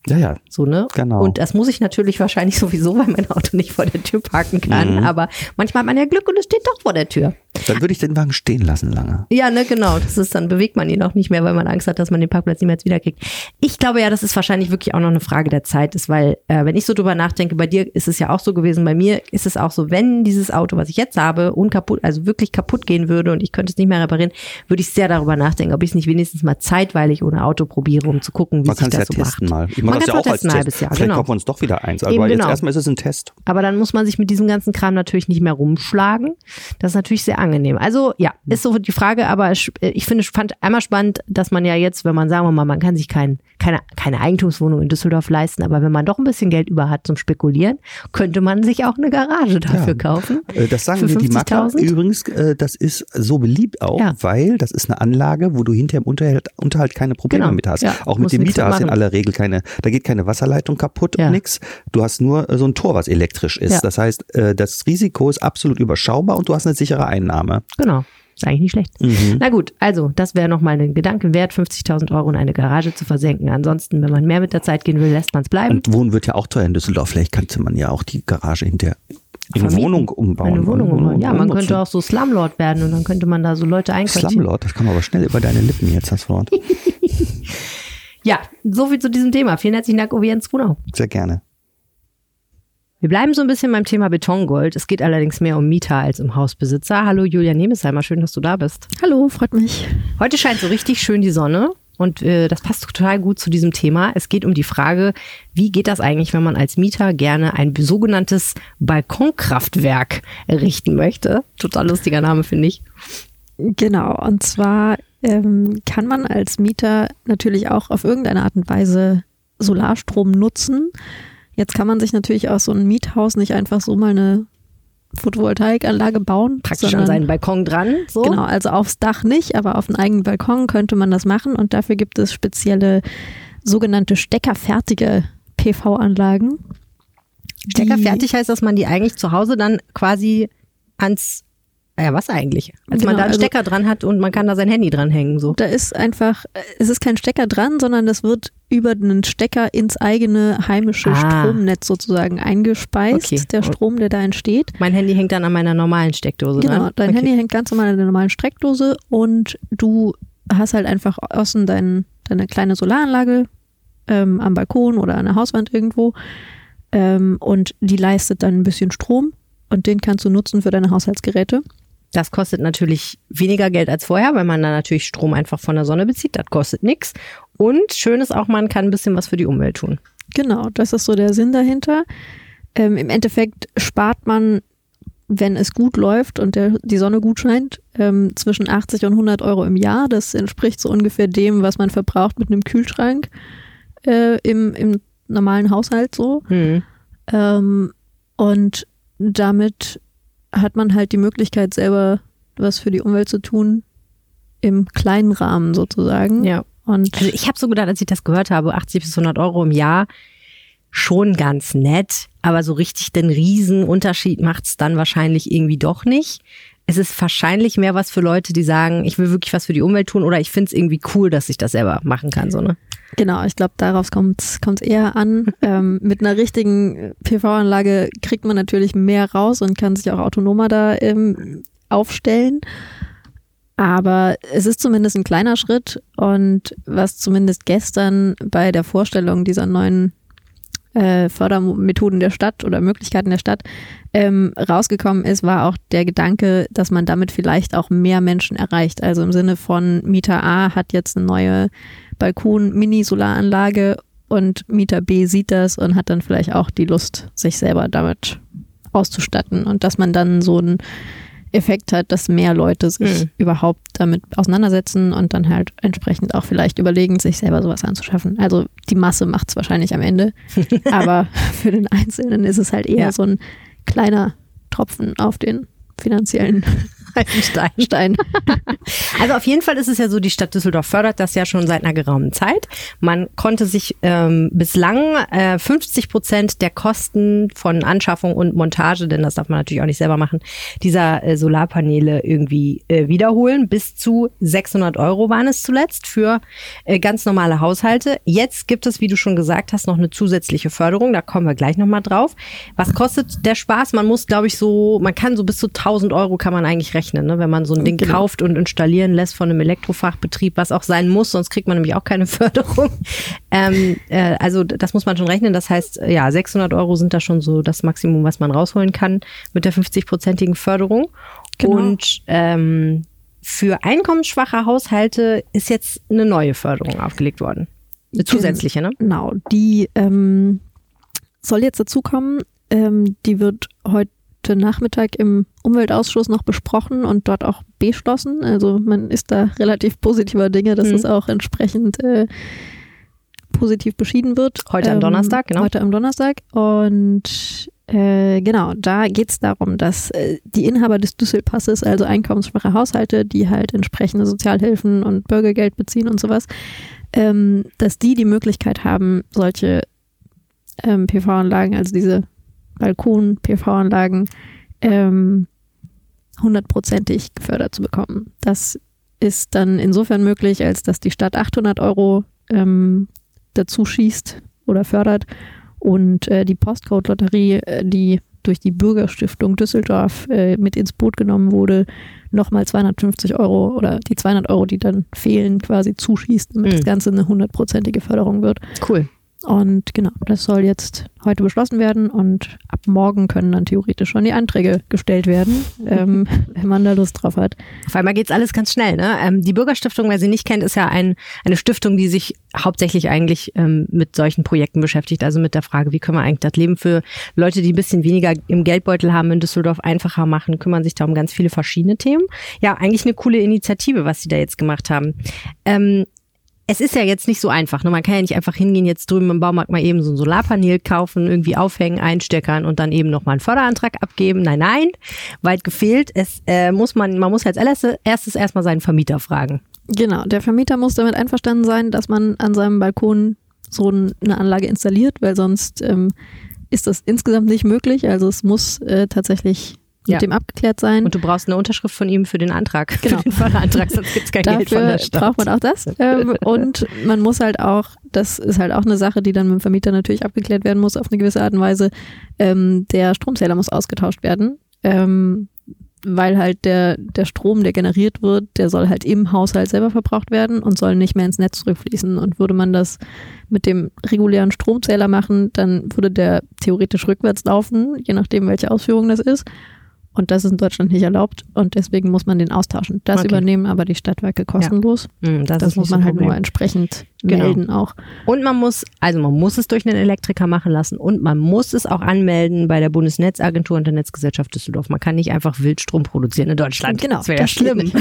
Ja, ja. So, ne? Genau. Und das muss ich natürlich wahrscheinlich sowieso, weil mein Auto nicht vor der Tür parken kann. Mhm. Aber manchmal hat man ja Glück und es steht doch vor der Tür. Dann würde ich den Wagen stehen lassen lange. Ja, ne, genau. Das ist, dann bewegt man ihn auch nicht mehr, weil man Angst hat, dass man den Parkplatz niemals wiederkriegt. Ich glaube ja, dass es wahrscheinlich wirklich auch noch eine Frage der Zeit ist, weil äh, wenn ich so drüber nachdenke, bei dir ist es ja auch so gewesen, bei mir ist es auch so, wenn dieses Auto, was ich jetzt habe, unkaputt, also wirklich kaputt gehen würde und ich könnte es nicht mehr reparieren, würde ich sehr darüber nachdenken, ob ich es nicht wenigstens mal zeitweilig ohne Auto probiere, um zu gucken, wie man sich das ja so testen macht. Mal. Ich man kann es ja auch testen, als Test. Jahr, vielleicht genau. kaufen wir uns doch wieder eins. Aber Eben, genau. jetzt erstmal ist es ein Test. Aber dann muss man sich mit diesem ganzen Kram natürlich nicht mehr rumschlagen. Das ist natürlich sehr angenehm. Also ja, ist so die Frage, aber ich finde, ich fand einmal spannend, dass man ja jetzt, wenn man, sagen wir mal, man kann sich kein, keine, keine Eigentumswohnung in Düsseldorf leisten, aber wenn man doch ein bisschen Geld über hat zum Spekulieren, könnte man sich auch eine Garage dafür ja. kaufen. Das sagen wir die Makler. Übrigens, das ist so beliebt auch, ja. weil das ist eine Anlage, wo du hinterher im Unterhalt, Unterhalt keine Probleme genau. mit hast. Ja. Auch mit dem Mieter hast du in aller Regel keine, da geht keine Wasserleitung kaputt ja. und nix. Du hast nur so ein Tor, was elektrisch ist. Ja. Das heißt, das Risiko ist absolut überschaubar und du hast eine sichere Einnahme. Genau. Ist eigentlich nicht schlecht. Mhm. Na gut, also das wäre nochmal ein Gedanke wert, fünfzigtausend Euro in eine Garage zu versenken. Ansonsten, wenn man mehr mit der Zeit gehen will, lässt man es bleiben. Und Wohnen wird ja auch teuer in Düsseldorf. Vielleicht könnte man ja auch die Garage hinterher in eine Wohnung umbauen. Eine Wohnung umbauen. Ja, man könnte auch so Slumlord werden und dann könnte man da so Leute einquartieren. Slumlord, das kam aber schnell über deine Lippen jetzt, das Wort. Ja, soviel zu diesem Thema. Vielen herzlichen Dank, Uwe-Jens Rühnau. Sehr gerne. Wir bleiben so ein bisschen beim Thema Betongold. Es geht allerdings mehr um Mieter als um Hausbesitzer. Hallo Julia Niemesheimer, schön, dass du da bist. Hallo, freut mich. Heute scheint so richtig schön die Sonne und äh, das passt total gut zu diesem Thema. Es geht um die Frage, wie geht das eigentlich, wenn man als Mieter gerne ein sogenanntes Balkonkraftwerk errichten möchte? Total lustiger Name, finde ich. Genau, und zwar ähm, kann man als Mieter natürlich auch auf irgendeine Art und Weise Solarstrom nutzen. Jetzt kann man sich natürlich aus so einem Miethaus nicht einfach so mal eine Photovoltaikanlage bauen. Praktisch sondern, an seinen Balkon dran. So. Genau, also aufs Dach nicht, aber auf den eigenen Balkon könnte man das machen. Und dafür gibt es spezielle sogenannte steckerfertige P V-Anlagen. Steckerfertig heißt, dass man die eigentlich zu Hause dann quasi ans Naja, was eigentlich? Als genau, man da einen also, Stecker dran hat und man kann da sein Handy dranhängen. So. Da ist einfach, es ist kein Stecker dran, sondern das wird über einen Stecker ins eigene heimische ah. Stromnetz sozusagen eingespeist. Okay. Der Strom, der da entsteht. Mein Handy hängt dann an meiner normalen Steckdose genau, dran. Genau, dein okay. Handy hängt ganz normal an der normalen Steckdose und du hast halt einfach außen dein, deine kleine Solaranlage ähm, am Balkon oder an der Hauswand irgendwo ähm, und die leistet dann ein bisschen Strom und den kannst du nutzen für deine Haushaltsgeräte. Das kostet natürlich weniger Geld als vorher, weil man da natürlich Strom einfach von der Sonne bezieht. Das kostet nichts. Und schön ist auch, man kann ein bisschen was für die Umwelt tun. Genau, das ist so der Sinn dahinter. Ähm, im Endeffekt spart man, wenn es gut läuft und der, die Sonne gut scheint, ähm, zwischen achtzig und hundert Euro im Jahr. Das entspricht so ungefähr dem, was man verbraucht mit einem Kühlschrank äh, im, im normalen Haushalt so. Mhm. Ähm, und damit hat man halt die Möglichkeit, selber was für die Umwelt zu tun, im kleinen Rahmen sozusagen. Ja. Und also ich habe so gedacht, als ich das gehört habe, achtzig bis hundert Euro im Jahr, schon ganz nett, aber so richtig den Riesenunterschied macht es dann wahrscheinlich irgendwie doch nicht. Es ist wahrscheinlich mehr was für Leute, die sagen, ich will wirklich was für die Umwelt tun oder ich finde es irgendwie cool, dass ich das selber machen kann. So, ne? Genau, ich glaube, darauf kommt es eher an. ähm, mit einer richtigen P V-Anlage kriegt man natürlich mehr raus und kann sich auch autonomer da ähm, aufstellen. Aber es ist zumindest ein kleiner Schritt und was zumindest gestern bei der Vorstellung dieser neuen Äh, Fördermethoden der Stadt oder Möglichkeiten der Stadt ähm, rausgekommen ist, war auch der Gedanke, dass man damit vielleicht auch mehr Menschen erreicht. Also im Sinne von Mieter A hat jetzt eine neue Balkon-Mini-Solaranlage und Mieter B sieht das und hat dann vielleicht auch die Lust, sich selber damit auszustatten und dass man dann so einen Effekt hat, dass mehr Leute sich mhm. überhaupt damit auseinandersetzen und dann halt entsprechend auch vielleicht überlegen, sich selber sowas anzuschaffen. Also die Masse macht es wahrscheinlich am Ende, aber für den Einzelnen ist es halt eher ja. so ein kleiner Tropfen auf den finanziellen Stein. Stein. Also auf jeden Fall ist es ja so, die Stadt Düsseldorf fördert das ja schon seit einer geraumen Zeit. Man konnte sich ähm, bislang äh, fünfzig Prozent der Kosten von Anschaffung und Montage, denn das darf man natürlich auch nicht selber machen, dieser äh, Solarpaneele irgendwie äh, wiederholen. Bis zu sechshundert Euro waren es zuletzt für äh, ganz normale Haushalte. Jetzt gibt es, wie du schon gesagt hast, noch eine zusätzliche Förderung. Da kommen wir gleich nochmal drauf. Was kostet der Spaß? Man muss, glaube ich, so, man kann so bis zu tausend Euro kann man eigentlich rechnen. Ne, wenn man so ein Ding genau. kauft und installieren lässt von einem Elektrofachbetrieb, was auch sein muss, sonst kriegt man nämlich auch keine Förderung. Ähm, äh, also das muss man schon rechnen. Das heißt, ja, sechshundert Euro sind da schon so das Maximum, was man rausholen kann mit der fünfzig-prozentigen Förderung. Genau. Und ähm, für einkommensschwache Haushalte ist jetzt eine neue Förderung aufgelegt worden. Eine zusätzliche, ne? Genau, die ähm, soll jetzt dazukommen. Ähm, die wird heute Nachmittag im Umweltausschuss noch besprochen und dort auch beschlossen. Also man ist da relativ positiver Dinge, dass mhm. es auch entsprechend äh, positiv beschieden wird. Heute ähm, am Donnerstag, genau. Heute am Donnerstag. Und äh, genau, da geht es darum, dass äh, die Inhaber des Düsselpasses, also einkommensschwache Haushalte, die halt entsprechende Sozialhilfen und Bürgergeld beziehen und sowas, ähm, dass die die Möglichkeit haben, solche ähm, P V-Anlagen, also diese Balkon, P V-Anlagen ähm, hundertprozentig gefördert zu bekommen. Das ist dann insofern möglich, als dass die Stadt achthundert Euro ähm, dazu schießt oder fördert und äh, die Postcode-Lotterie, äh, die durch die Bürgerstiftung Düsseldorf äh, mit ins Boot genommen wurde, nochmal zweihundertfünfzig Euro oder die zweihundert Euro, die dann fehlen, quasi zuschießt, damit mhm. das Ganze eine hundertprozentige Förderung wird. Cool. Und genau, das soll jetzt heute beschlossen werden und ab morgen können dann theoretisch schon die Anträge gestellt werden, ähm, wenn man da Lust drauf hat. Auf einmal geht's alles ganz schnell, ne? Ähm, die Bürgerstiftung, wer sie nicht kennt, ist ja ein, eine Stiftung, die sich hauptsächlich eigentlich ähm, mit solchen Projekten beschäftigt, also mit der Frage, wie können wir eigentlich das Leben für Leute, die ein bisschen weniger im Geldbeutel haben in Düsseldorf, einfacher machen, kümmern sich da um ganz viele verschiedene Themen. Ja, eigentlich eine coole Initiative, was sie da jetzt gemacht haben. Ähm, Es ist ja jetzt nicht so einfach. Ne? Man kann ja nicht einfach hingehen, jetzt drüben im Baumarkt mal eben so ein Solarpanel kaufen, irgendwie aufhängen, einsteckern und dann eben nochmal einen Förderantrag abgeben. Nein, nein, weit gefehlt. Es äh, muss man, man muss als erstes erstmal seinen Vermieter fragen. Genau, der Vermieter muss damit einverstanden sein, dass man an seinem Balkon so eine Anlage installiert, weil sonst ähm, ist das insgesamt nicht möglich. Also es muss äh, tatsächlich mit ja. dem abgeklärt sein. Und du brauchst eine Unterschrift von ihm für den Antrag, genau. für den Förderantrag, sonst gibt es kein Geld von der Stadt. Dafür braucht man auch das. Und man muss halt auch, das ist halt auch eine Sache, die dann mit dem Vermieter natürlich abgeklärt werden muss auf eine gewisse Art und Weise, der Stromzähler muss ausgetauscht werden, weil halt der, der Strom, der generiert wird, der soll halt im Haushalt selber verbraucht werden und soll nicht mehr ins Netz zurückfließen. Und würde man das mit dem regulären Stromzähler machen, dann würde der theoretisch rückwärts laufen, je nachdem, welche Ausführung das ist. Und das ist in Deutschland nicht erlaubt und deswegen muss man den austauschen. Das okay. übernehmen aber die Stadtwerke kostenlos. Ja. Mhm, das das muss man halt Problem. nur entsprechend genau. melden auch. Und man muss, also man muss es durch einen Elektriker machen lassen und man muss es auch anmelden bei der Bundesnetzagentur und der Netzgesellschaft Düsseldorf. Man kann nicht einfach Wildstrom produzieren in Deutschland. Genau, das wäre ja schlimm.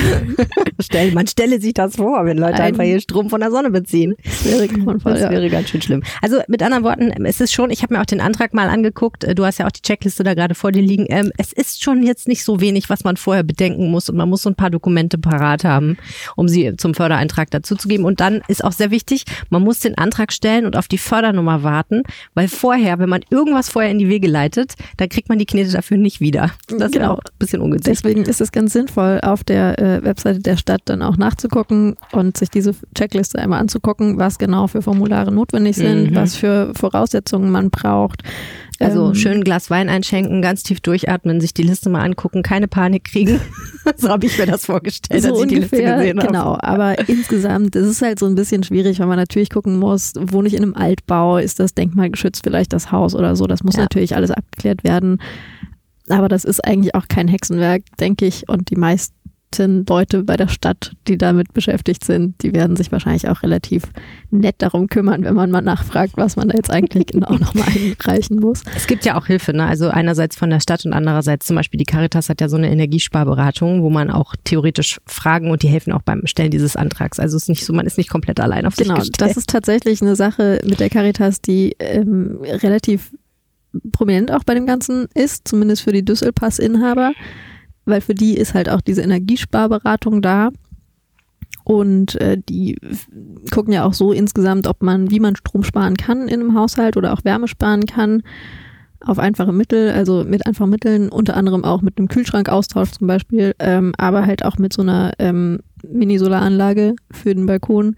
Man stelle sich das vor, wenn Leute Ein, einfach hier Strom von der Sonne beziehen. Das wäre, das wäre ja. ganz schön schlimm. Also mit anderen Worten, es ist schon, ich habe mir auch den Antrag mal angeguckt, du hast ja auch die Checkliste da gerade vor dir liegen. Ähm, es ist schon jetzt nicht so wenig, was man vorher bedenken muss und man muss so ein paar Dokumente parat haben, um sie zum Fördereintrag dazuzugeben. Und dann ist auch sehr wichtig, man muss den Antrag stellen und auf die Fördernummer warten, weil vorher, wenn man irgendwas vorher in die Wege leitet, dann kriegt man die Knete dafür nicht wieder. Das genau. ist auch ein bisschen ungünstig. Deswegen ist es ganz sinnvoll, auf der äh, Webseite der Stadt dann auch nachzugucken und sich diese Checkliste einmal anzugucken, was genau für Formulare notwendig sind, mhm. was für Voraussetzungen man braucht. Also schön ein Glas Wein einschenken, ganz tief durchatmen, sich die Liste mal angucken, keine Panik kriegen. So habe ich mir das vorgestellt, so als ich die ungefähr, Liste gesehen habe. Genau, aber insgesamt ist es halt so ein bisschen schwierig, weil man natürlich gucken muss, wohne ich in einem Altbau, ist das denkmalgeschützt vielleicht das Haus oder so. Das muss ja. natürlich alles abgeklärt werden. Aber das ist eigentlich auch kein Hexenwerk, denke ich. Und die meisten Leute bei der Stadt, die damit beschäftigt sind, die werden sich wahrscheinlich auch relativ nett darum kümmern, wenn man mal nachfragt, was man da jetzt eigentlich genau nochmal einreichen muss. Es gibt ja auch Hilfe, ne? Also einerseits von der Stadt und andererseits zum Beispiel die Caritas hat ja so eine Energiesparberatung, wo man auch theoretisch fragen und die helfen auch beim Stellen dieses Antrags. Also es ist nicht so, man ist nicht komplett allein auf sich gestellt. Genau, das ist tatsächlich eine Sache mit der Caritas, die ähm, relativ prominent auch bei dem Ganzen ist, zumindest für die Düsselpass-Inhaber. Weil für die ist halt auch diese Energiesparberatung da und äh, die f- gucken ja auch so insgesamt, ob man, wie man Strom sparen kann in einem Haushalt oder auch Wärme sparen kann auf einfache Mittel, also mit einfachen Mitteln, unter anderem auch mit einem Kühlschrankaustausch zum Beispiel, ähm, aber halt auch mit so einer ähm, Mini-Solaranlage für den Balkon.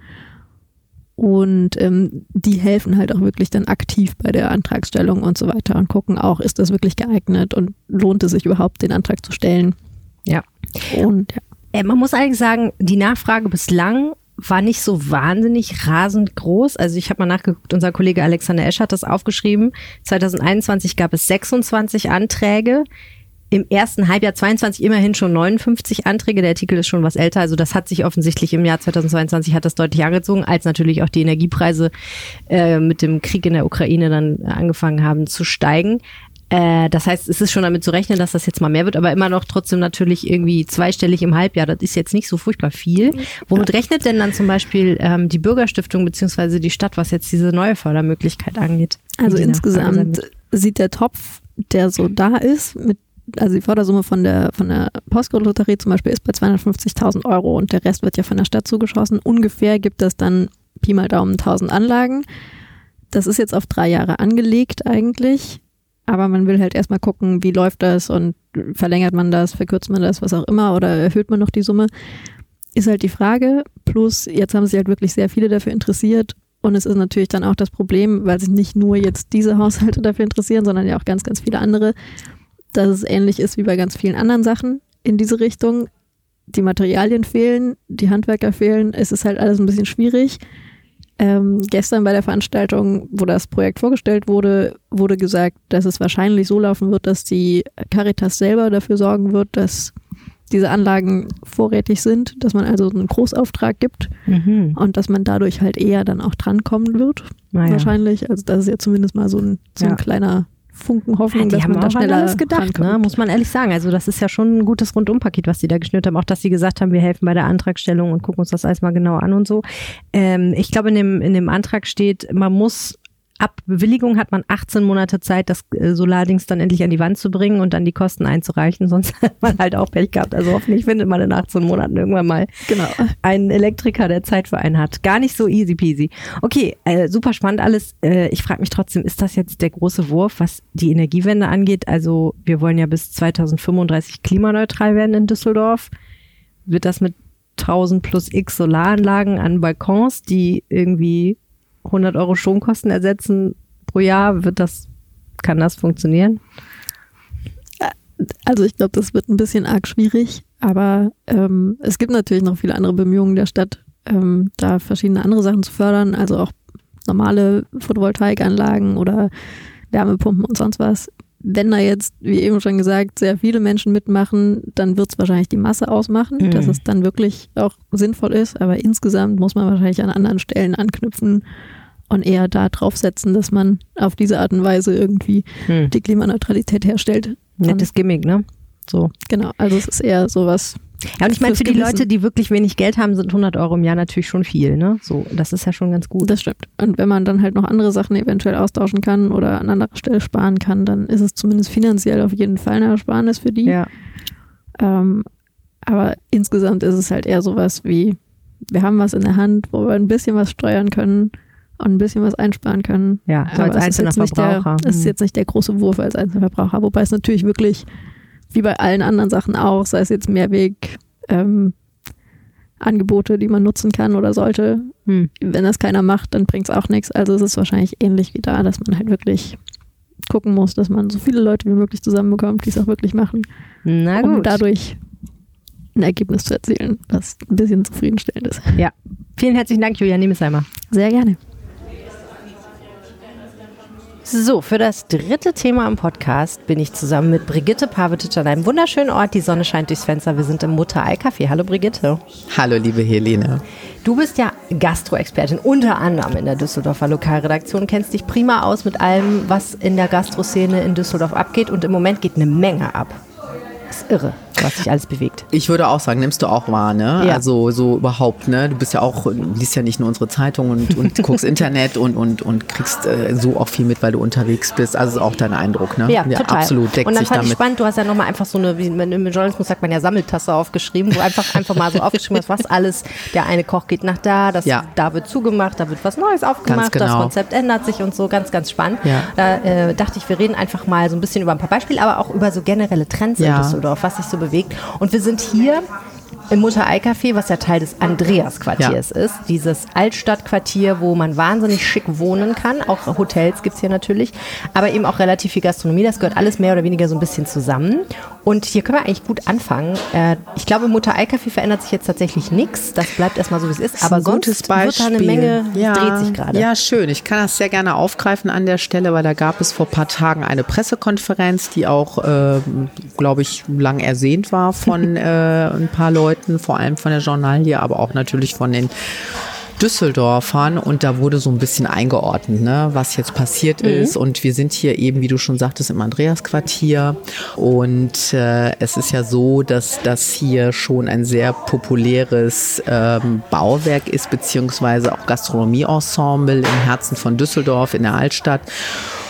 Und ähm, die helfen halt auch wirklich dann aktiv bei der Antragstellung und so weiter und gucken auch, ist das wirklich geeignet und lohnt es sich überhaupt, den Antrag zu stellen? Ja. Und ja. Äh, man muss eigentlich sagen, die Nachfrage bislang war nicht so wahnsinnig rasend groß. Also ich habe mal nachgeguckt, unser Kollege Alexander Esch hat das aufgeschrieben. zwanzig einundzwanzig gab es sechsundzwanzig Anträge. Im ersten Halbjahr zweiundzwanzig immerhin schon neunundfünfzig Anträge. Der Artikel ist schon was älter. Also das hat sich offensichtlich im Jahr zweitausendzweiundzwanzig hat das deutlich angezogen, als natürlich auch die Energiepreise äh, mit dem Krieg in der Ukraine dann angefangen haben zu steigen. Äh, das heißt, es ist schon damit zu rechnen, dass das jetzt mal mehr wird, aber immer noch trotzdem natürlich irgendwie zweistellig im Halbjahr. Das ist jetzt nicht so furchtbar viel. Womit rechnet denn dann zum Beispiel ähm, die Bürgerstiftung beziehungsweise die Stadt, was jetzt diese neue Fördermöglichkeit angeht? Also insgesamt sieht der Topf, der so da ist, mit also die Fördersumme von der, von der Postcode-Lotterie zum Beispiel ist bei zweihundertfünfzigtausend Euro und der Rest wird ja von der Stadt zugeschossen. Ungefähr gibt es dann Pi mal Daumen tausend Anlagen. Das ist jetzt auf drei Jahre angelegt eigentlich, aber man will halt erstmal gucken, wie läuft das und verlängert man das, verkürzt man das, was auch immer oder erhöht man noch die Summe. Ist halt die Frage, plus jetzt haben sich halt wirklich sehr viele dafür interessiert. Und es ist natürlich dann auch das Problem, weil sich nicht nur jetzt diese Haushalte dafür interessieren, sondern ja auch ganz, ganz viele andere, dass es ähnlich ist wie bei ganz vielen anderen Sachen in diese Richtung. Die Materialien fehlen, die Handwerker fehlen, es ist halt alles ein bisschen schwierig. Ähm, gestern bei der Veranstaltung, wo das Projekt vorgestellt wurde, wurde gesagt, dass es wahrscheinlich so laufen wird, dass die Caritas selber dafür sorgen wird, dass diese Anlagen vorrätig sind, dass man also einen Großauftrag gibt mhm. und dass man dadurch halt eher dann auch drankommen wird, naja. wahrscheinlich. Also das ist ja zumindest mal so ein, so ein ja. kleiner Funken Hoffnung, ja, die dass haben man da schneller alles gedacht, ne? Muss man ehrlich sagen. Also das ist ja schon ein gutes Rundumpaket, was die da geschnürt haben. Auch, dass sie gesagt haben, wir helfen bei der Antragstellung und gucken uns das alles mal genau an und so. Ähm, ich glaube, in dem, in dem Antrag steht, man muss Ab Bewilligung hat man achtzehn Monate Zeit, das Solardings dann endlich an die Wand zu bringen und dann die Kosten einzureichen. Sonst hat man halt auch Pech gehabt. Also hoffentlich findet man in achtzehn Monaten irgendwann mal genau. einen Elektriker, der Zeit für einen hat. Gar nicht so easy peasy. Okay, äh, super spannend alles. Äh, ich frage mich trotzdem, ist das jetzt der große Wurf, was die Energiewende angeht? Also wir wollen ja bis zweitausendfünfunddreißig klimaneutral werden in Düsseldorf. Wird das mit tausend plus X Solaranlagen an Balkons, die irgendwie hundert Euro Stromkosten ersetzen pro Jahr, wird das, kann das funktionieren? Also ich glaube, das wird ein bisschen arg schwierig, aber ähm, es gibt natürlich noch viele andere Bemühungen der Stadt, ähm, da verschiedene andere Sachen zu fördern, also auch normale Photovoltaikanlagen oder Wärmepumpen und sonst was. Wenn da jetzt, wie eben schon gesagt, sehr viele Menschen mitmachen, dann wird es wahrscheinlich die Masse ausmachen, mhm. dass es dann wirklich auch sinnvoll ist. Aber insgesamt muss man wahrscheinlich an anderen Stellen anknüpfen und eher da draufsetzen, dass man auf diese Art und Weise irgendwie mhm. die Klimaneutralität herstellt. Nettes Gimmick, ne? So. Genau, also es ist eher sowas. Ja, und ich meine, für die Leute, die wirklich wenig Geld haben, sind hundert Euro im Jahr natürlich schon viel, ne? So, das ist ja schon ganz gut. Das stimmt. Und wenn man dann halt noch andere Sachen eventuell austauschen kann oder an anderer Stelle sparen kann, dann ist es zumindest finanziell auf jeden Fall eine Ersparnis für die. Ja. Ähm, aber insgesamt ist es halt eher sowas wie, wir haben was in der Hand, wo wir ein bisschen was steuern können und ein bisschen was einsparen können. Ja, so als einzelner Verbraucher. Es ist jetzt nicht der große Wurf als einzelner Verbraucher, wobei es natürlich wirklich wie bei allen anderen Sachen auch, sei es jetzt Mehrweg, ähm, Angebote, die man nutzen kann oder sollte. Hm. Wenn das keiner macht, dann bringt es auch nichts. Also es ist wahrscheinlich ähnlich wie da, dass man halt wirklich gucken muss, dass man so viele Leute wie möglich zusammenbekommt, die es auch wirklich machen. Na gut. Um dadurch ein Ergebnis zu erzielen, das ein bisschen zufriedenstellend ist. Ja. Vielen herzlichen Dank, Julia Niemesheimer. Sehr gerne. So, für das dritte Thema im Podcast bin ich zusammen mit Brigitte Pavetic an einem wunderschönen Ort. Die Sonne scheint durchs Fenster. Wir sind im Mutter-Ei-Café. Hallo Brigitte. Hallo liebe Helene. Du bist ja Gastro-Expertin, unter anderem in der Düsseldorfer Lokalredaktion. Kennst dich prima aus mit allem, was in der Gastroszene in Düsseldorf abgeht. Und im Moment geht eine Menge ab. Das ist irre, was sich alles bewegt. Ich würde auch sagen, nimmst du auch wahr, ne? Ja. Also so überhaupt, ne? Du bist ja auch, liest ja nicht nur unsere Zeitung und, und guckst Internet und, und, und kriegst äh, so auch viel mit, weil du unterwegs bist. Also ist auch dein Eindruck, ne? Ja, ja total. Absolut, deckt sich damit. Und dann fand ich spannend, du hast ja nochmal einfach so eine, wie im Journalismus sagt man ja Sammeltasse aufgeschrieben, wo einfach, einfach mal so aufgeschrieben hast, was alles, der eine Koch geht nach da, das ja. da wird zugemacht, da wird was Neues aufgemacht, genau. Das Konzept ändert sich und so, ganz, ganz spannend. Ja. Da äh, dachte ich, wir reden einfach mal so ein bisschen über ein paar Beispiele, aber auch über so generelle Trends ja. in Düsseldorf, was sich so bewegt. Und wir sind hier im Mutter-Ei-Café, was ja Teil des Andreas-Quartiers ja. ist. Dieses Altstadtquartier, wo man wahnsinnig schick wohnen kann. Auch Hotels gibt es hier natürlich. Aber eben auch relativ viel Gastronomie. Das gehört alles mehr oder weniger so ein bisschen zusammen. Und hier können wir eigentlich gut anfangen. Ich glaube, im Mutter-Ei-Café verändert sich jetzt tatsächlich nichts. Das bleibt erstmal so, wie es ist. Aber sonst wird da eine Menge, ja. dreht sich gerade. Ja, schön. Ich kann das sehr gerne aufgreifen an der Stelle, weil da gab es vor ein paar Tagen eine Pressekonferenz, die auch, äh, glaube ich, lang ersehnt war von äh, ein paar Leuten. Vor allem von der Journalie, aber auch natürlich von den Düsseldorfern, und da wurde so ein bisschen eingeordnet, ne, was jetzt passiert mhm. ist, und wir sind hier eben, wie du schon sagtest, im Andreasquartier, und äh, es ist ja so, dass das hier schon ein sehr populäres ähm, Bauwerk ist, beziehungsweise auch Gastronomie-Ensemble im Herzen von Düsseldorf in der Altstadt.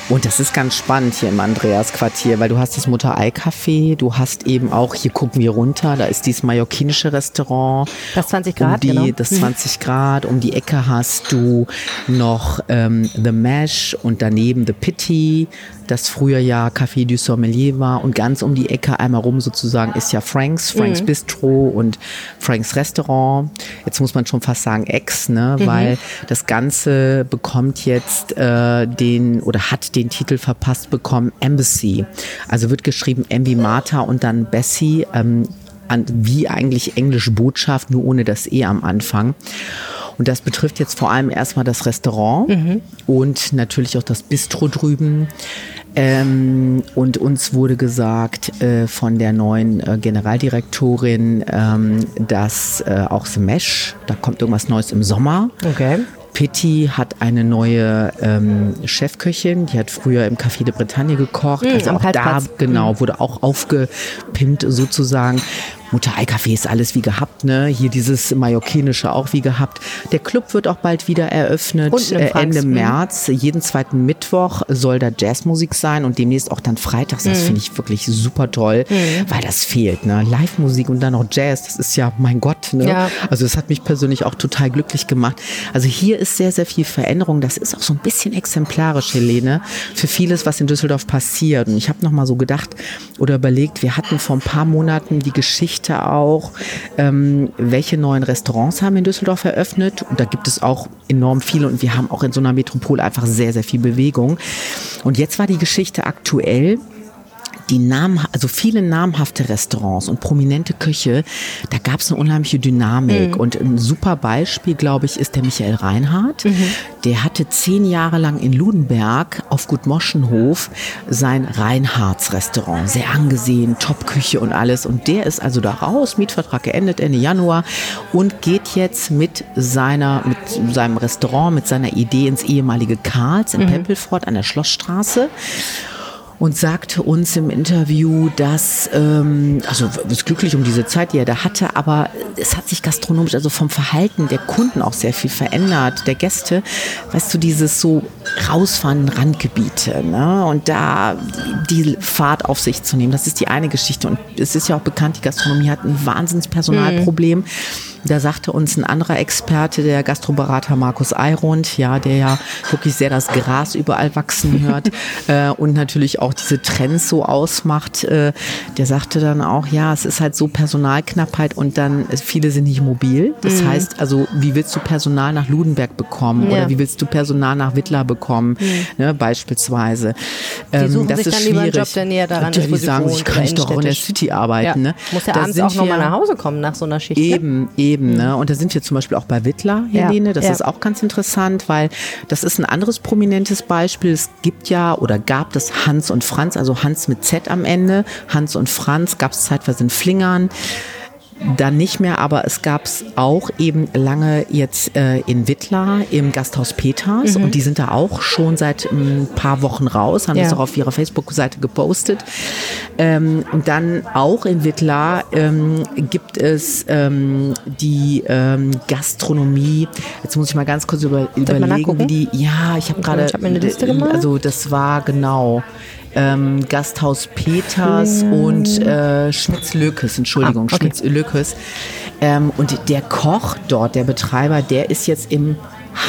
Und das ist ganz spannend hier im Andreasquartier, weil du hast das Mutter-Ei-Café, du hast eben auch, hier gucken wir runter, da ist dieses mallorquinische Restaurant. Das zwanzig Grad, um die, genau. Das zwanzig Grad, um die Ecke hast du noch ähm, The Mesh und daneben The Pity, das früher ja Café du Sommelier war, und ganz um die Ecke einmal rum sozusagen ist ja Franks, Franks mhm. Bistro und Franks Restaurant. Jetzt muss man schon fast sagen Ex, ne, mhm. weil das Ganze bekommt jetzt äh, den, oder hat den, den Titel verpasst bekommen, Embassy. Also wird geschrieben Embi Martha und dann Bessie, ähm, an, wie eigentlich englische Botschaft, nur ohne das E am Anfang. Und das betrifft jetzt vor allem erstmal das Restaurant mhm. und natürlich auch das Bistro drüben. Ähm, und uns wurde gesagt äh, von der neuen äh, Generaldirektorin, ähm, dass äh, auch The Mesh, da kommt irgendwas Neues im Sommer. Okay. Pitti hat eine neue ähm, Chefköchin, die hat früher im Café de Bretagne gekocht, mm, also auch da, genau, wurde auch aufgepimpt sozusagen. Mutter-Ei-Kaffee ist alles wie gehabt, ne? Hier dieses Mallorquinische auch wie gehabt. Der Club wird auch bald wieder eröffnet. Äh, Ende März, jeden zweiten Mittwoch soll da Jazzmusik sein und demnächst auch dann freitags. Das mhm. finde ich wirklich super toll, mhm. weil das fehlt, ne? Live-Musik und dann noch Jazz, das ist ja, mein Gott, ne? Ja. Also das hat mich persönlich auch total glücklich gemacht. Also hier ist sehr, sehr viel Veränderung. Das ist auch so ein bisschen exemplarisch, Helene, für vieles, was in Düsseldorf passiert. Und ich habe nochmal so gedacht oder überlegt, wir hatten vor ein paar Monaten die Geschichte auch, ähm, welche neuen Restaurants haben in Düsseldorf eröffnet. Und da gibt es auch enorm viele und wir haben auch in so einer Metropole einfach sehr, sehr viel Bewegung. Und jetzt war die Geschichte aktuell, die Namen, also viele namhafte Restaurants und prominente Köche, da gab es eine unheimliche Dynamik. Mhm. Und ein super Beispiel, glaube ich, ist der Michael Reinhardt. Mhm. Der hatte zehn Jahre lang in Ludenberg auf Gut Moschenhof sein Reinhardts Restaurant. Sehr angesehen, Top-Küche und alles. Und der ist also da raus, Mietvertrag geendet Ende Januar und geht jetzt mit seiner, mit seinem Restaurant, mit seiner Idee ins ehemalige Karls in mhm. Pempelfort an der Schlossstraße. Und sagte uns im Interview, dass, ähm, also ist glücklich um diese Zeit, die er da hatte, aber es hat sich gastronomisch, also vom Verhalten der Kunden auch sehr viel verändert, der Gäste, weißt du, dieses so rausfahren, Randgebiete, ne? Und da die Fahrt auf sich zu nehmen, das ist die eine Geschichte. Und es ist ja auch bekannt, die Gastronomie hat ein Wahnsinnspersonalproblem. Mhm. Da sagte uns ein anderer Experte, der Gastroberater Markus Eirund, ja, der ja wirklich sehr das Gras überall wachsen hört äh, und natürlich auch diese Trends so ausmacht, äh, der sagte dann auch, ja, es ist halt so Personalknappheit und dann, viele sind nicht mobil. Das mhm. heißt, also wie willst du Personal nach Ludenberg bekommen ja. oder wie willst du Personal nach Wittler bekommen, mhm. ne, beispielsweise. Ähm, die suchen das sich ist dann schwierig. Lieber einen Job, der näher daran ist, wo die sagen, ich kann ich doch in der City arbeiten. Ja. Ne? Muss ja da abends auch nochmal nach Hause kommen nach so einer Schicht. Eben, ne? eben. Ebene. Und da sind wir zum Beispiel auch bei Wittler, Helene. Ja, das ja. ist auch ganz interessant, weil das ist ein anderes prominentes Beispiel. Es gibt ja oder gab das Hans und Franz, also Hans mit Z am Ende. Hans und Franz gab es zeitweise in Flingern. Dann nicht mehr, aber es gab es auch eben lange jetzt äh, in Wittler im Gasthaus Peters mhm. und die sind da auch schon seit ein paar Wochen raus, haben ja. das auch auf ihrer Facebook-Seite gepostet. Ähm, und dann auch in Wittler ähm, gibt es ähm, die ähm, Gastronomie, jetzt muss ich mal ganz kurz über, überlegen, wie die, ja, ich habe gerade, hab also das war genau... Ähm, Gasthaus Peters hm. und äh, Schmitz-Lökes, Entschuldigung, ah, okay. Schmitz-Lökes. Ähm, und der Koch dort, der Betreiber, der ist jetzt im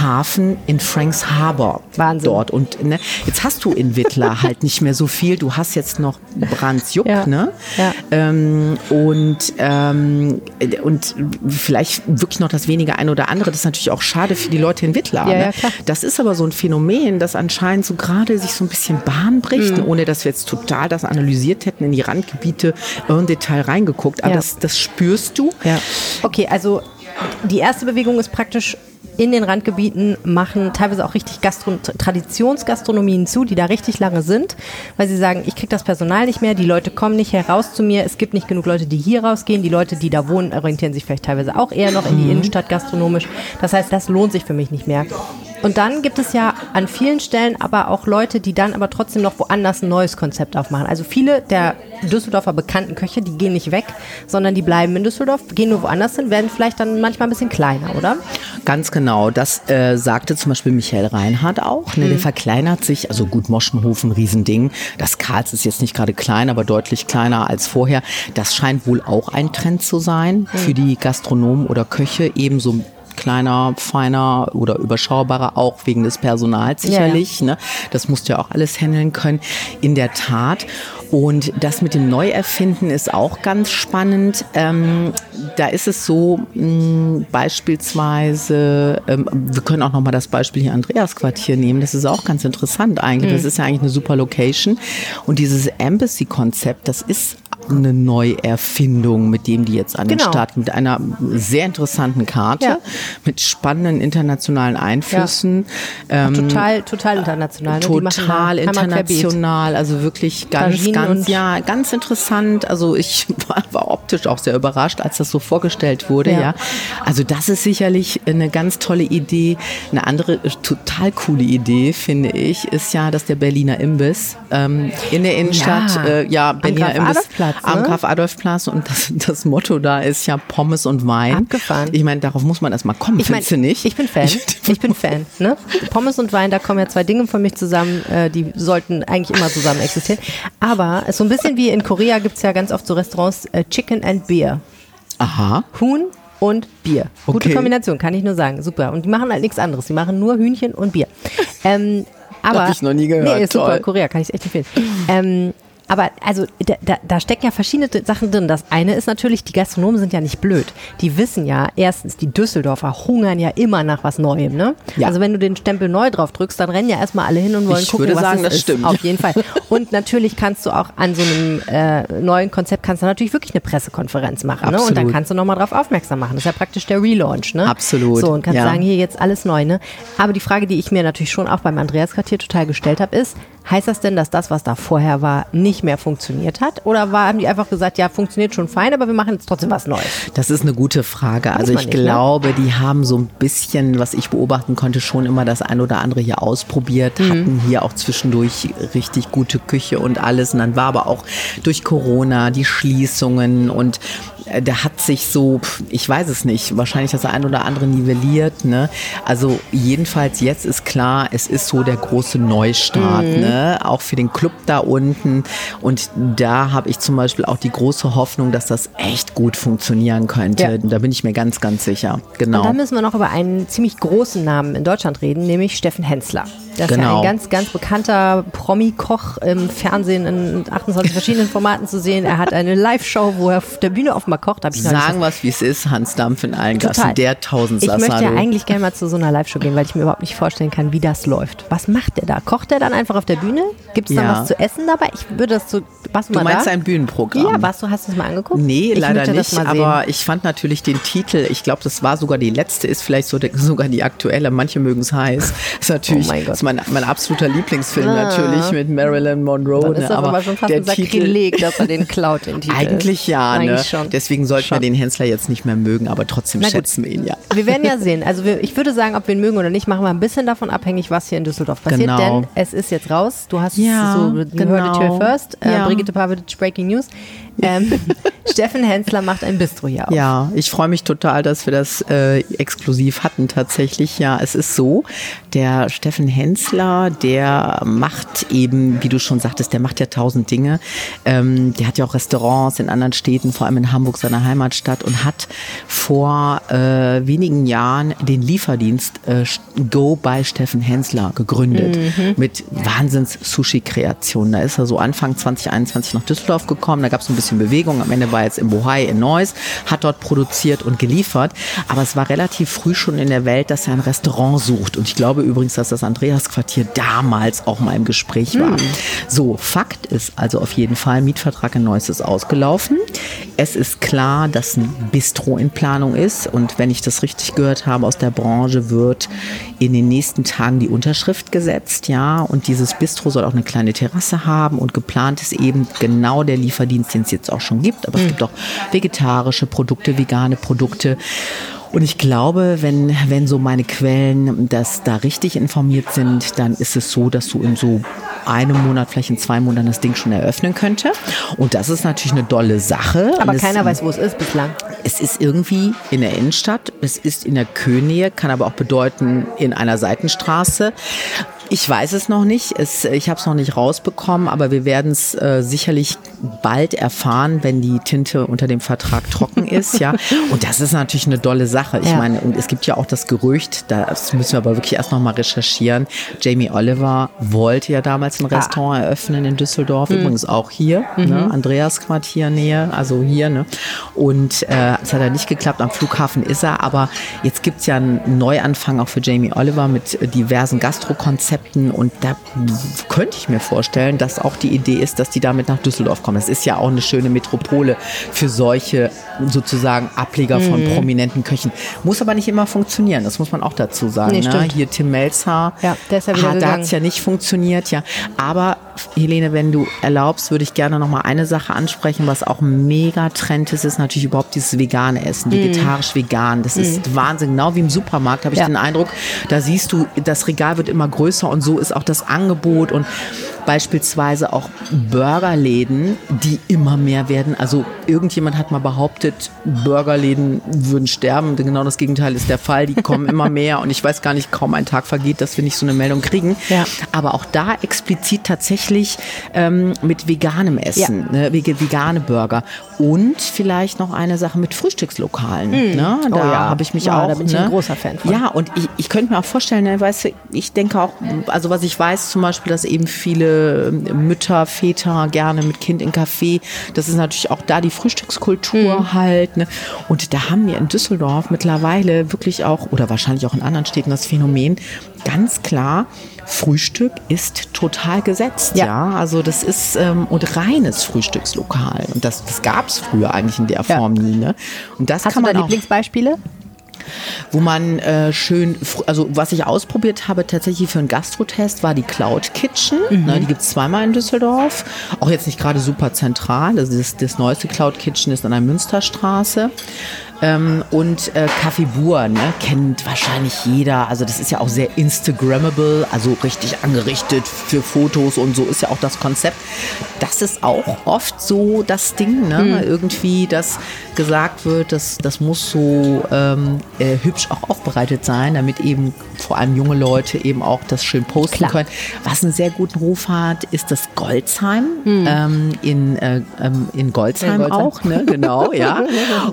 Hafen in Franks Harbor. Wahnsinn. Dort. Und ne, jetzt hast du in Wittler halt nicht mehr so viel. Du hast jetzt noch Brandsjuck, ja. ne? Ja. Ähm, und, ähm, und vielleicht wirklich noch das wenige eine oder andere. Das ist natürlich auch schade für die Leute in Wittler. Ja, ne? Ja, klar. Das ist aber so ein Phänomen, das anscheinend so gerade sich so ein bisschen Bahn bricht, mhm. ohne dass wir jetzt total das analysiert hätten, in die Randgebiete im Detail reingeguckt. Aber ja. das, das spürst du. Ja. Okay, also die erste Bewegung ist praktisch in den Randgebieten, machen teilweise auch richtig Gastro- Traditionsgastronomien zu, die da richtig lange sind, weil sie sagen, ich kriege das Personal nicht mehr, die Leute kommen nicht heraus zu mir, es gibt nicht genug Leute, die hier rausgehen, die Leute, die da wohnen, orientieren sich vielleicht teilweise auch eher noch in die Innenstadt gastronomisch. Das heißt, das lohnt sich für mich nicht mehr. Und dann gibt es ja an vielen Stellen aber auch Leute, die dann aber trotzdem noch woanders ein neues Konzept aufmachen. Also viele der Düsseldorfer bekannten Köche, die gehen nicht weg, sondern die bleiben in Düsseldorf, gehen nur woanders hin, werden vielleicht dann manchmal ein bisschen kleiner, oder? Ganz genau. Genau, das äh, sagte zum Beispiel Michael Reinhardt auch. Ne? Mhm. Der verkleinert sich, also gut, Moschenhof, ein Riesending. Das Karls ist jetzt nicht gerade klein, aber deutlich kleiner als vorher. Das scheint wohl auch ein Trend zu sein mhm. für die Gastronomen oder Köche, ebenso kleiner, feiner oder überschaubarer, auch wegen des Personals sicherlich. Ja, ja. Ne? Das musst du ja auch alles handeln können, in der Tat. Und das mit dem Neuerfinden ist auch ganz spannend. Ähm, da ist es so, mh, beispielsweise, ähm, wir können auch nochmal das Beispiel hier Andreasquartier nehmen, das ist auch ganz interessant eigentlich. Mhm. Das ist ja eigentlich eine super Location. Und dieses Embassy-Konzept, das ist eine Neuerfindung, mit dem die jetzt an den genau. Start, mit einer sehr interessanten Karte, ja. mit spannenden internationalen Einflüssen. Ja. Ähm, total, total international. Ne? Total international, also wirklich ganz, ganz, ja, ganz interessant. Also ich war, war optisch auch sehr überrascht, als das so vorgestellt wurde. Ja. Ja. Also das ist sicherlich eine ganz tolle Idee. Eine andere total coole Idee, finde ich, ist ja, dass der Berliner Imbiss ähm, in der Innenstadt, ja, äh, ja Berliner Imbiss. Platz. am Graf-Adolf-Platz und das, das Motto da ist ja Pommes und Wein. Abgefahren. Ich meine, darauf muss man erstmal kommen, ich mein, findest du nicht? Ich bin Fan, ich bin Fan. Ne? Pommes und Wein, da kommen ja zwei Dinge von mir zusammen, die sollten eigentlich immer zusammen existieren. Aber so ein bisschen wie in Korea gibt es ja ganz oft so Restaurants Chicken and Beer. Aha. Huhn und Bier. Gute okay. Kombination, kann ich nur sagen. Super. Und die machen halt nichts anderes. Die machen nur Hühnchen und Bier. Ähm, aber, hab ich noch nie gehört. Nee, ist super. Toll. Korea kann ich echt empfehlen. Ähm, aber also da, da, da stecken ja verschiedene Sachen drin. Das eine ist natürlich, die Gastronomen sind ja nicht blöd. Die wissen ja, erstens, die Düsseldorfer hungern ja immer nach was Neuem. Ne? Ja. Also wenn du den Stempel neu drauf drückst, dann rennen ja erstmal alle hin und wollen ich gucken, würde was sagen, das ist. Stimmt. Auf jeden Fall. Und natürlich kannst du auch an so einem äh, neuen Konzept, kannst du natürlich wirklich eine Pressekonferenz machen. Ne? Und dann kannst du nochmal drauf aufmerksam machen. Das ist ja praktisch der Relaunch. Ne? Absolut. So, und kannst ja. sagen, hier jetzt alles neu. Ne? Aber die Frage, die ich mir natürlich schon auch beim Andreasquartier total gestellt habe, ist, heißt das denn, dass das, was da vorher war, nicht mehr funktioniert hat? Oder war, haben die einfach gesagt, ja, funktioniert schon fein, aber wir machen jetzt trotzdem was Neues? Das ist eine gute Frage. Also ich nicht, glaube, ne? die haben so ein bisschen, was ich beobachten konnte, schon immer das ein oder andere hier ausprobiert, mhm. hatten hier auch zwischendurch richtig gute Küche und alles. Und dann war aber auch durch Corona die Schließungen und da hat sich so, ich weiß es nicht, wahrscheinlich das ein oder andere nivelliert. Ne? Also jedenfalls jetzt ist klar, es ist so der große Neustart, mhm. ne? Auch für den Club da unten. Und da habe ich zum Beispiel auch die große Hoffnung, dass das echt gut funktionieren könnte. Ja. Da bin ich mir ganz, ganz sicher. Genau. Und dann müssen wir noch über einen ziemlich großen Namen in Deutschland reden, nämlich Steffen Henssler. Das genau. ist ja ein ganz, ganz bekannter Promi-Koch im Fernsehen in achtundzwanzig verschiedenen Formaten zu sehen. Er hat eine Live-Show, wo er auf der Bühne offenbar kocht. Hab ich noch Sagen was, wie es ist, Hans Dampf in allen Total. Gassen, der Tausendsasser. Ich möchte ja eigentlich gerne mal zu so einer Live-Show gehen, weil ich mir überhaupt nicht vorstellen kann, wie das läuft. Was macht der da? Kocht der dann einfach auf der Bühne? Gibt es ja. dann was zu essen dabei? Ich würde das so, warst du, du mal meinst da? Ein Bühnenprogramm? Ja, warst du, hast du es mal angeguckt? Nee, ich leider nicht, aber ich fand natürlich den Titel, ich glaube, das war sogar die letzte, ist vielleicht so de, sogar die aktuelle, manche mögen es heiß. Das ist natürlich, oh mein Gott. Mein, mein absoluter Lieblingsfilm ah. natürlich mit Marilyn Monroe. Dann ist das ne? aber, aber schon fast ein Sakrileg, dass er den klaut, den Titel. Eigentlich ja, ne? Eigentlich schon. Deswegen sollten schon. Wir den Henssler jetzt nicht mehr mögen, aber trotzdem schätzen wir ihn ja. Wir werden ja sehen. Also wir, ich würde sagen, ob wir ihn mögen oder nicht, machen wir ein bisschen davon abhängig, was hier in Düsseldorf passiert. Genau. Denn es ist jetzt raus. Du hast ja, so gehört, it here first. Ja. Äh, Brigitte Pavetic, Breaking News. Ähm, Steffen Henssler macht ein Bistro hier auf. Ja, ich freue mich total, dass wir das äh, exklusiv hatten tatsächlich. Ja, es ist so, der Steffen Henssler, der macht eben, wie du schon sagtest, der macht ja tausend Dinge. Ähm, der hat ja auch Restaurants in anderen Städten, vor allem in Hamburg, seiner Heimatstadt, und hat vor äh, wenigen Jahren den Lieferdienst äh, Go by Steffen Henssler gegründet mhm. mit Wahnsinns-Sushi-Kreationen. Da ist er so Anfang zwanzig einundzwanzig nach Düsseldorf gekommen, da gab es ein bisschen Bewegung. Am Ende war jetzt im Bohai in Neuss, hat dort produziert und geliefert. Aber es war relativ früh schon in der Welt, dass er ein Restaurant sucht. Und ich glaube übrigens, dass das Andreasquartier damals auch mal im Gespräch war. Hm. So, Fakt ist also auf jeden Fall, Mietvertrag in Neuss ist ausgelaufen. Es ist klar, dass ein Bistro in Planung ist. Und wenn ich das richtig gehört habe, aus der Branche wird in den nächsten Tagen die Unterschrift gesetzt. Ja, und dieses Bistro soll auch eine kleine Terrasse haben. Und geplant ist eben genau der Lieferdienst, den es jetzt auch schon gibt, aber mhm. es gibt auch vegetarische Produkte, vegane Produkte. Und ich glaube, wenn, wenn so meine Quellen das da richtig informiert sind, dann ist es so, dass du in so einem Monat, vielleicht in zwei Monaten das Ding schon eröffnen könnte. Und das ist natürlich eine dolle Sache. Aber und keiner es, weiß, wo es ist bislang. Es ist irgendwie in der Innenstadt, es ist in der Königsnähe, kann aber auch bedeuten in einer Seitenstraße. Ich weiß es noch nicht, es, ich habe es noch nicht rausbekommen, aber wir werden es äh, sicherlich bald erfahren, wenn die Tinte unter dem Vertrag trocken ist. ja. Und das ist natürlich eine dolle Sache. Ich ja. meine, und es gibt ja auch das Gerücht, das müssen wir aber wirklich erst noch mal recherchieren. Jamie Oliver wollte ja damals ein Restaurant ah. eröffnen in Düsseldorf, mhm. übrigens auch hier, mhm. ne? Andreasquartier Nähe, also hier. Ne? Und äh, es hat ja nicht geklappt, am Flughafen ist er, aber jetzt gibt es ja einen Neuanfang auch für Jamie Oliver mit diversen Gastrokonzepten. Und da könnte ich mir vorstellen, dass auch die Idee ist, dass die damit nach Düsseldorf kommen. Das ist ja auch eine schöne Metropole für solche sozusagen Ableger von mhm. prominenten Köchen. Muss aber nicht immer funktionieren, das muss man auch dazu sagen. Nee, ne? Hier Tim Mälzer, ja, der ist ja wieder hat, da hat es ja nicht funktioniert. Ja. Aber Helene, wenn du erlaubst, würde ich gerne noch mal eine Sache ansprechen, was auch ein Megatrend ist, ist natürlich überhaupt dieses vegane Essen, vegetarisch-vegan. Das mm. ist Wahnsinn, genau wie im Supermarkt, habe ich ja. den Eindruck, da siehst du, das Regal wird immer größer und so ist auch das Angebot und beispielsweise auch Burgerläden, die immer mehr werden. Also irgendjemand hat mal behauptet, Burgerläden würden sterben. Genau das Gegenteil ist der Fall. Die kommen immer mehr und ich weiß gar nicht, kaum ein Tag vergeht, dass wir nicht so eine Meldung kriegen. Ja. Aber auch da explizit tatsächlich ähm, mit veganem Essen, ja. ne, vegane Burger. Und vielleicht noch eine Sache mit Frühstückslokalen. Mm. Ne? Da oh ja. habe ich mich ja, auch. Da bin ich ne? ein großer Fan von. Ja, und ich, ich könnte mir auch vorstellen, ne, weißt du, ich denke auch, also was ich weiß zum Beispiel, dass eben viele Mütter, Väter gerne mit Kind in Café, das ist natürlich auch da die Frühstückskultur mm. halt. Ne? Und da haben wir in Düsseldorf mittlerweile wirklich auch, oder wahrscheinlich auch in anderen Städten das Phänomen, ganz klar, Frühstück ist total gesetzt, ja. ja? Also das ist ähm, und reines Frühstückslokal. Und das, das gab es früher eigentlich in der Form ja. nie. Ne? Und das Hast kann man du da auch Lieblingsbeispiele? Wo man äh, schön, also was ich ausprobiert habe tatsächlich für einen Gastrotest, war die Cloud Kitchen. Mhm. Ne, die gibt es zweimal in Düsseldorf. Auch jetzt nicht gerade super zentral. Also das, das neueste Cloud Kitchen ist an der Münsterstraße. Ähm, und äh, Café Bur, ne, kennt wahrscheinlich jeder. Also das ist ja auch sehr Instagrammable, also richtig angerichtet für Fotos und so ist ja auch das Konzept. Das ist auch oft so das Ding, ne? Mhm. Irgendwie, dass gesagt wird, dass das muss so ähm, äh, hübsch auch aufbereitet sein, damit eben vor allem junge Leute eben auch das schön posten Klar. können. Was einen sehr guten Ruf hat, ist das Goldsheim mhm. ähm, in, äh, in Goldsheim, ja, Goldsheim auch, ne? Genau, ja.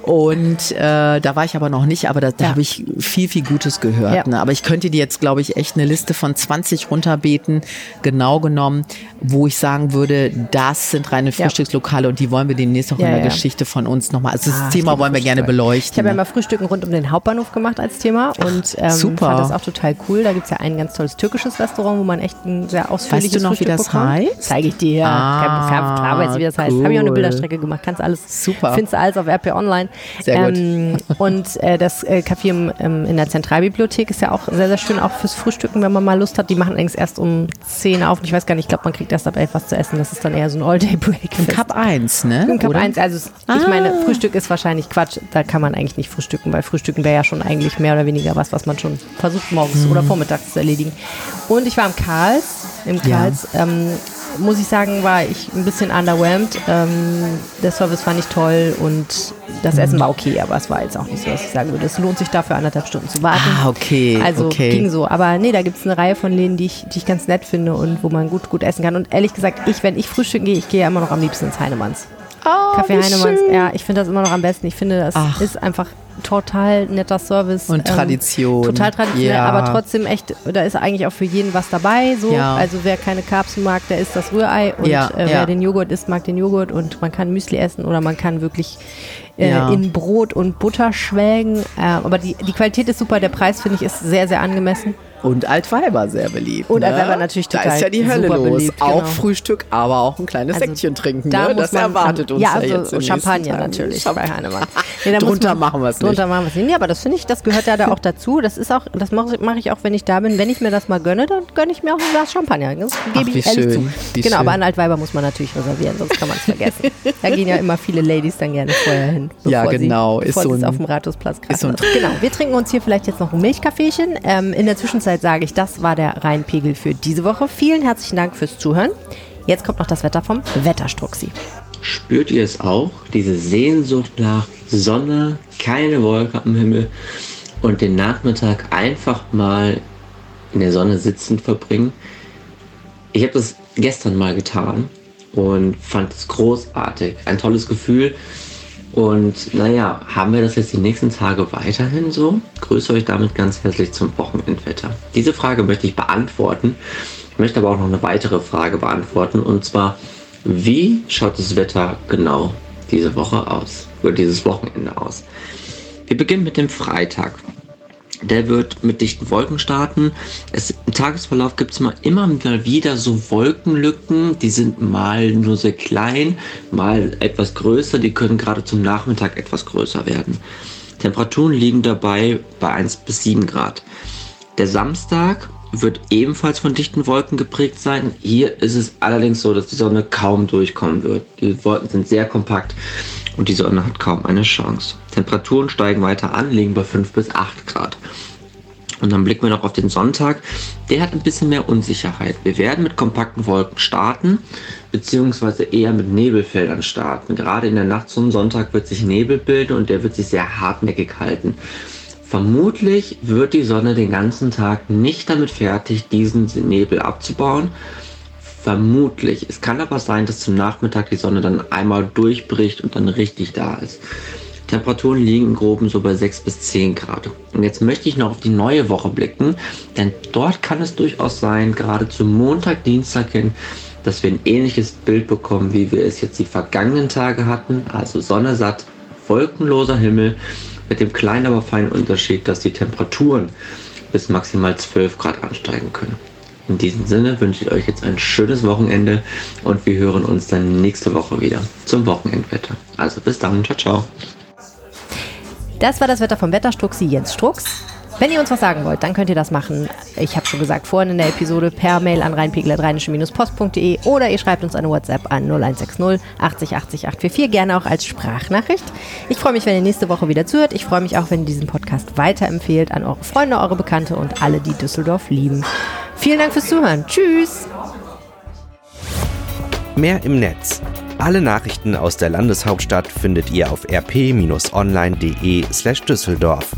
Und Äh, da war ich aber noch nicht, aber da, da ja. habe ich viel, viel Gutes gehört. Ja. Ne? Aber ich könnte dir jetzt, glaube ich, echt eine Liste von zwanzig runterbeten, genau genommen, wo ich sagen würde, das sind reine ja. Frühstückslokale und die wollen wir demnächst auch ja, in der ja. Geschichte von uns nochmal, also das ah, Thema wollen wir gerne beleuchten. Ich habe ja mal Frühstücken rund um den Hauptbahnhof gemacht als Thema und ähm, super. fand das auch total cool. Da gibt es ja ein ganz tolles türkisches Restaurant, wo man echt ein sehr ausführliches Frühstück bekommt. Weißt du noch, wie das heißt? Zeige ich dir. Ah, klar, klar weiß ich, wie das cool. heißt. Habe ich auch eine Bilderstrecke gemacht. Kannst alles, super. Findest du alles auf R P Online. Sehr gut. Ähm, und äh, das äh, Café im, ähm, in der Zentralbibliothek ist ja auch sehr, sehr schön, auch fürs Frühstücken, wenn man mal Lust hat. Die machen eigentlich erst um zehn auf. Und ich weiß gar nicht, ich glaube, man kriegt erst ab elf was zu essen. Das ist dann eher so ein All-Day-Break. Im Cup eins, ne? Im Cup eins. Also ah. ich meine, Frühstück ist wahrscheinlich Quatsch. Da kann man eigentlich nicht frühstücken, weil Frühstücken wäre ja schon eigentlich mehr oder weniger was, was man schon versucht, morgens hm. oder vormittags zu erledigen. Und ich war im Karls. Im Karls, ja. ähm, muss ich sagen, war ich ein bisschen underwhelmed. Ähm, der Service war nicht toll und das Essen war okay, aber es war jetzt auch nicht so, dass ich sagen würde, es lohnt sich dafür anderthalb Stunden zu warten. Ah, okay. Also okay. ging so. Aber nee, da gibt es eine Reihe von Läden, die ich, die ich ganz nett finde und wo man gut, gut essen kann. Und ehrlich gesagt, ich, wenn ich frühstücken gehe, ich gehe ja immer noch am liebsten ins Heinemanns. Oh, Café Heinemanns, schön. Ja, ich finde das immer noch am besten. Ich finde, das Ach. ist einfach total netter Service. Und ähm, Tradition. Total traditionell, ja. aber trotzdem echt, da ist eigentlich auch für jeden was dabei. So. Ja. Also wer keine Carbs mag, der isst das Rührei. Und ja, äh, wer ja. den Joghurt isst, mag den Joghurt. Und man kann Müsli essen oder man kann wirklich äh, ja. in Brot und Butter schwelgen. Äh, aber die, die Qualität ist super. Der Preis, finde ich, ist sehr, sehr angemessen. Und Altweiber sehr beliebt. Und ne? Altweiber natürlich total. Da ist ja die Hölle los. Beliebt, genau. Auch Frühstück, aber auch ein kleines also, Säckchen trinken. Da ne? Das erwartet uns ja, also ja jetzt in Champagner natürlich Champ- bei Heinemann. Nee, drunter man, machen wir es nicht. Drunter machen wir es nicht. Ja, aber das finde ich, das gehört ja da auch dazu. Das ist auch, das mache mach ich auch, wenn ich da bin. Wenn ich mir das mal gönne, dann gönne ich mir auch ein Glas Champagner. Das gebe ich ehrlich schön, zu. Genau, schön. Aber an Altweiber muss man natürlich reservieren, sonst kann man es vergessen. Da gehen ja immer viele Ladies dann gerne vorher hin, bevor ja, genau. sie, bevor ist so ein, auf dem Rathausplatz kratzen. So genau, wir trinken uns hier vielleicht jetzt noch ein Milchkaffeechen. In der Zwischenzeit sage ich, das war der Rhein-Pegel für diese Woche. Vielen herzlichen Dank fürs Zuhören. Jetzt kommt noch das Wetter vom Wetterstruxi. Spürt ihr es auch? Diese Sehnsucht nach Sonne, keine Wolke am Himmel und den Nachmittag einfach mal in der Sonne sitzend verbringen? Ich habe das gestern mal getan und fand es großartig. Ein tolles Gefühl. Und naja, haben wir das jetzt die nächsten Tage weiterhin so? Grüße euch damit ganz herzlich zum Wochenendwetter. Diese Frage möchte ich beantworten. Ich möchte aber auch noch eine weitere Frage beantworten. Und zwar, wie schaut das Wetter genau diese Woche aus? Oder dieses Wochenende aus? Wir beginnen mit dem Freitag. Der wird mit dichten Wolken starten. Es, im Tagesverlauf gibt es mal immer wieder so Wolkenlücken. Die sind mal nur sehr klein, mal etwas größer. Die können gerade zum Nachmittag etwas größer werden. Temperaturen liegen dabei bei eins bis sieben Grad. Der Samstag wird ebenfalls von dichten Wolken geprägt sein. Hier ist es allerdings so, dass die Sonne kaum durchkommen wird. Die Wolken sind sehr kompakt und die Sonne hat kaum eine Chance. Temperaturen steigen weiter an, liegen bei fünf bis acht Grad. Und dann blicken wir noch auf den Sonntag. Der hat ein bisschen mehr Unsicherheit. Wir werden mit kompakten Wolken starten, beziehungsweise eher mit Nebelfeldern starten. Gerade in der Nacht zum Sonntag wird sich Nebel bilden und der wird sich sehr hartnäckig halten. Vermutlich wird die Sonne den ganzen Tag nicht damit fertig, diesen Nebel abzubauen. Vermutlich. Es kann aber sein, dass zum Nachmittag die Sonne dann einmal durchbricht und dann richtig da ist. Temperaturen liegen im Groben so bei sechs bis zehn Grad. Und jetzt möchte ich noch auf die neue Woche blicken, denn dort kann es durchaus sein, gerade zum Montag, Dienstag hin, dass wir ein ähnliches Bild bekommen, wie wir es jetzt die vergangenen Tage hatten. Also Sonne satt, wolkenloser Himmel mit dem kleinen, aber feinen Unterschied, dass die Temperaturen bis maximal zwölf Grad ansteigen können. In diesem Sinne wünsche ich euch jetzt ein schönes Wochenende und wir hören uns dann nächste Woche wieder zum Wochenendwetter. Also bis dann, ciao, ciao. Das war das Wetter vom Wetterstruxi, Jens Struck. Wenn ihr uns was sagen wollt, dann könnt ihr das machen. Ich habe schon gesagt, vorhin in der Episode per Mail an rheinpegel at rheinische Bindestrich post Punkt de oder ihr schreibt uns eine WhatsApp an null eins sechs null achtzig achtzig acht vier vier, gerne auch als Sprachnachricht. Ich freue mich, wenn ihr nächste Woche wieder zuhört. Ich freue mich auch, wenn ihr diesen Podcast weiterempfehlt an eure Freunde, eure Bekannte und alle, die Düsseldorf lieben. Vielen Dank fürs Zuhören. Tschüss! Mehr im Netz. Alle Nachrichten aus der Landeshauptstadt findet ihr auf r p Bindestrich online Punkt de Slash Düsseldorf.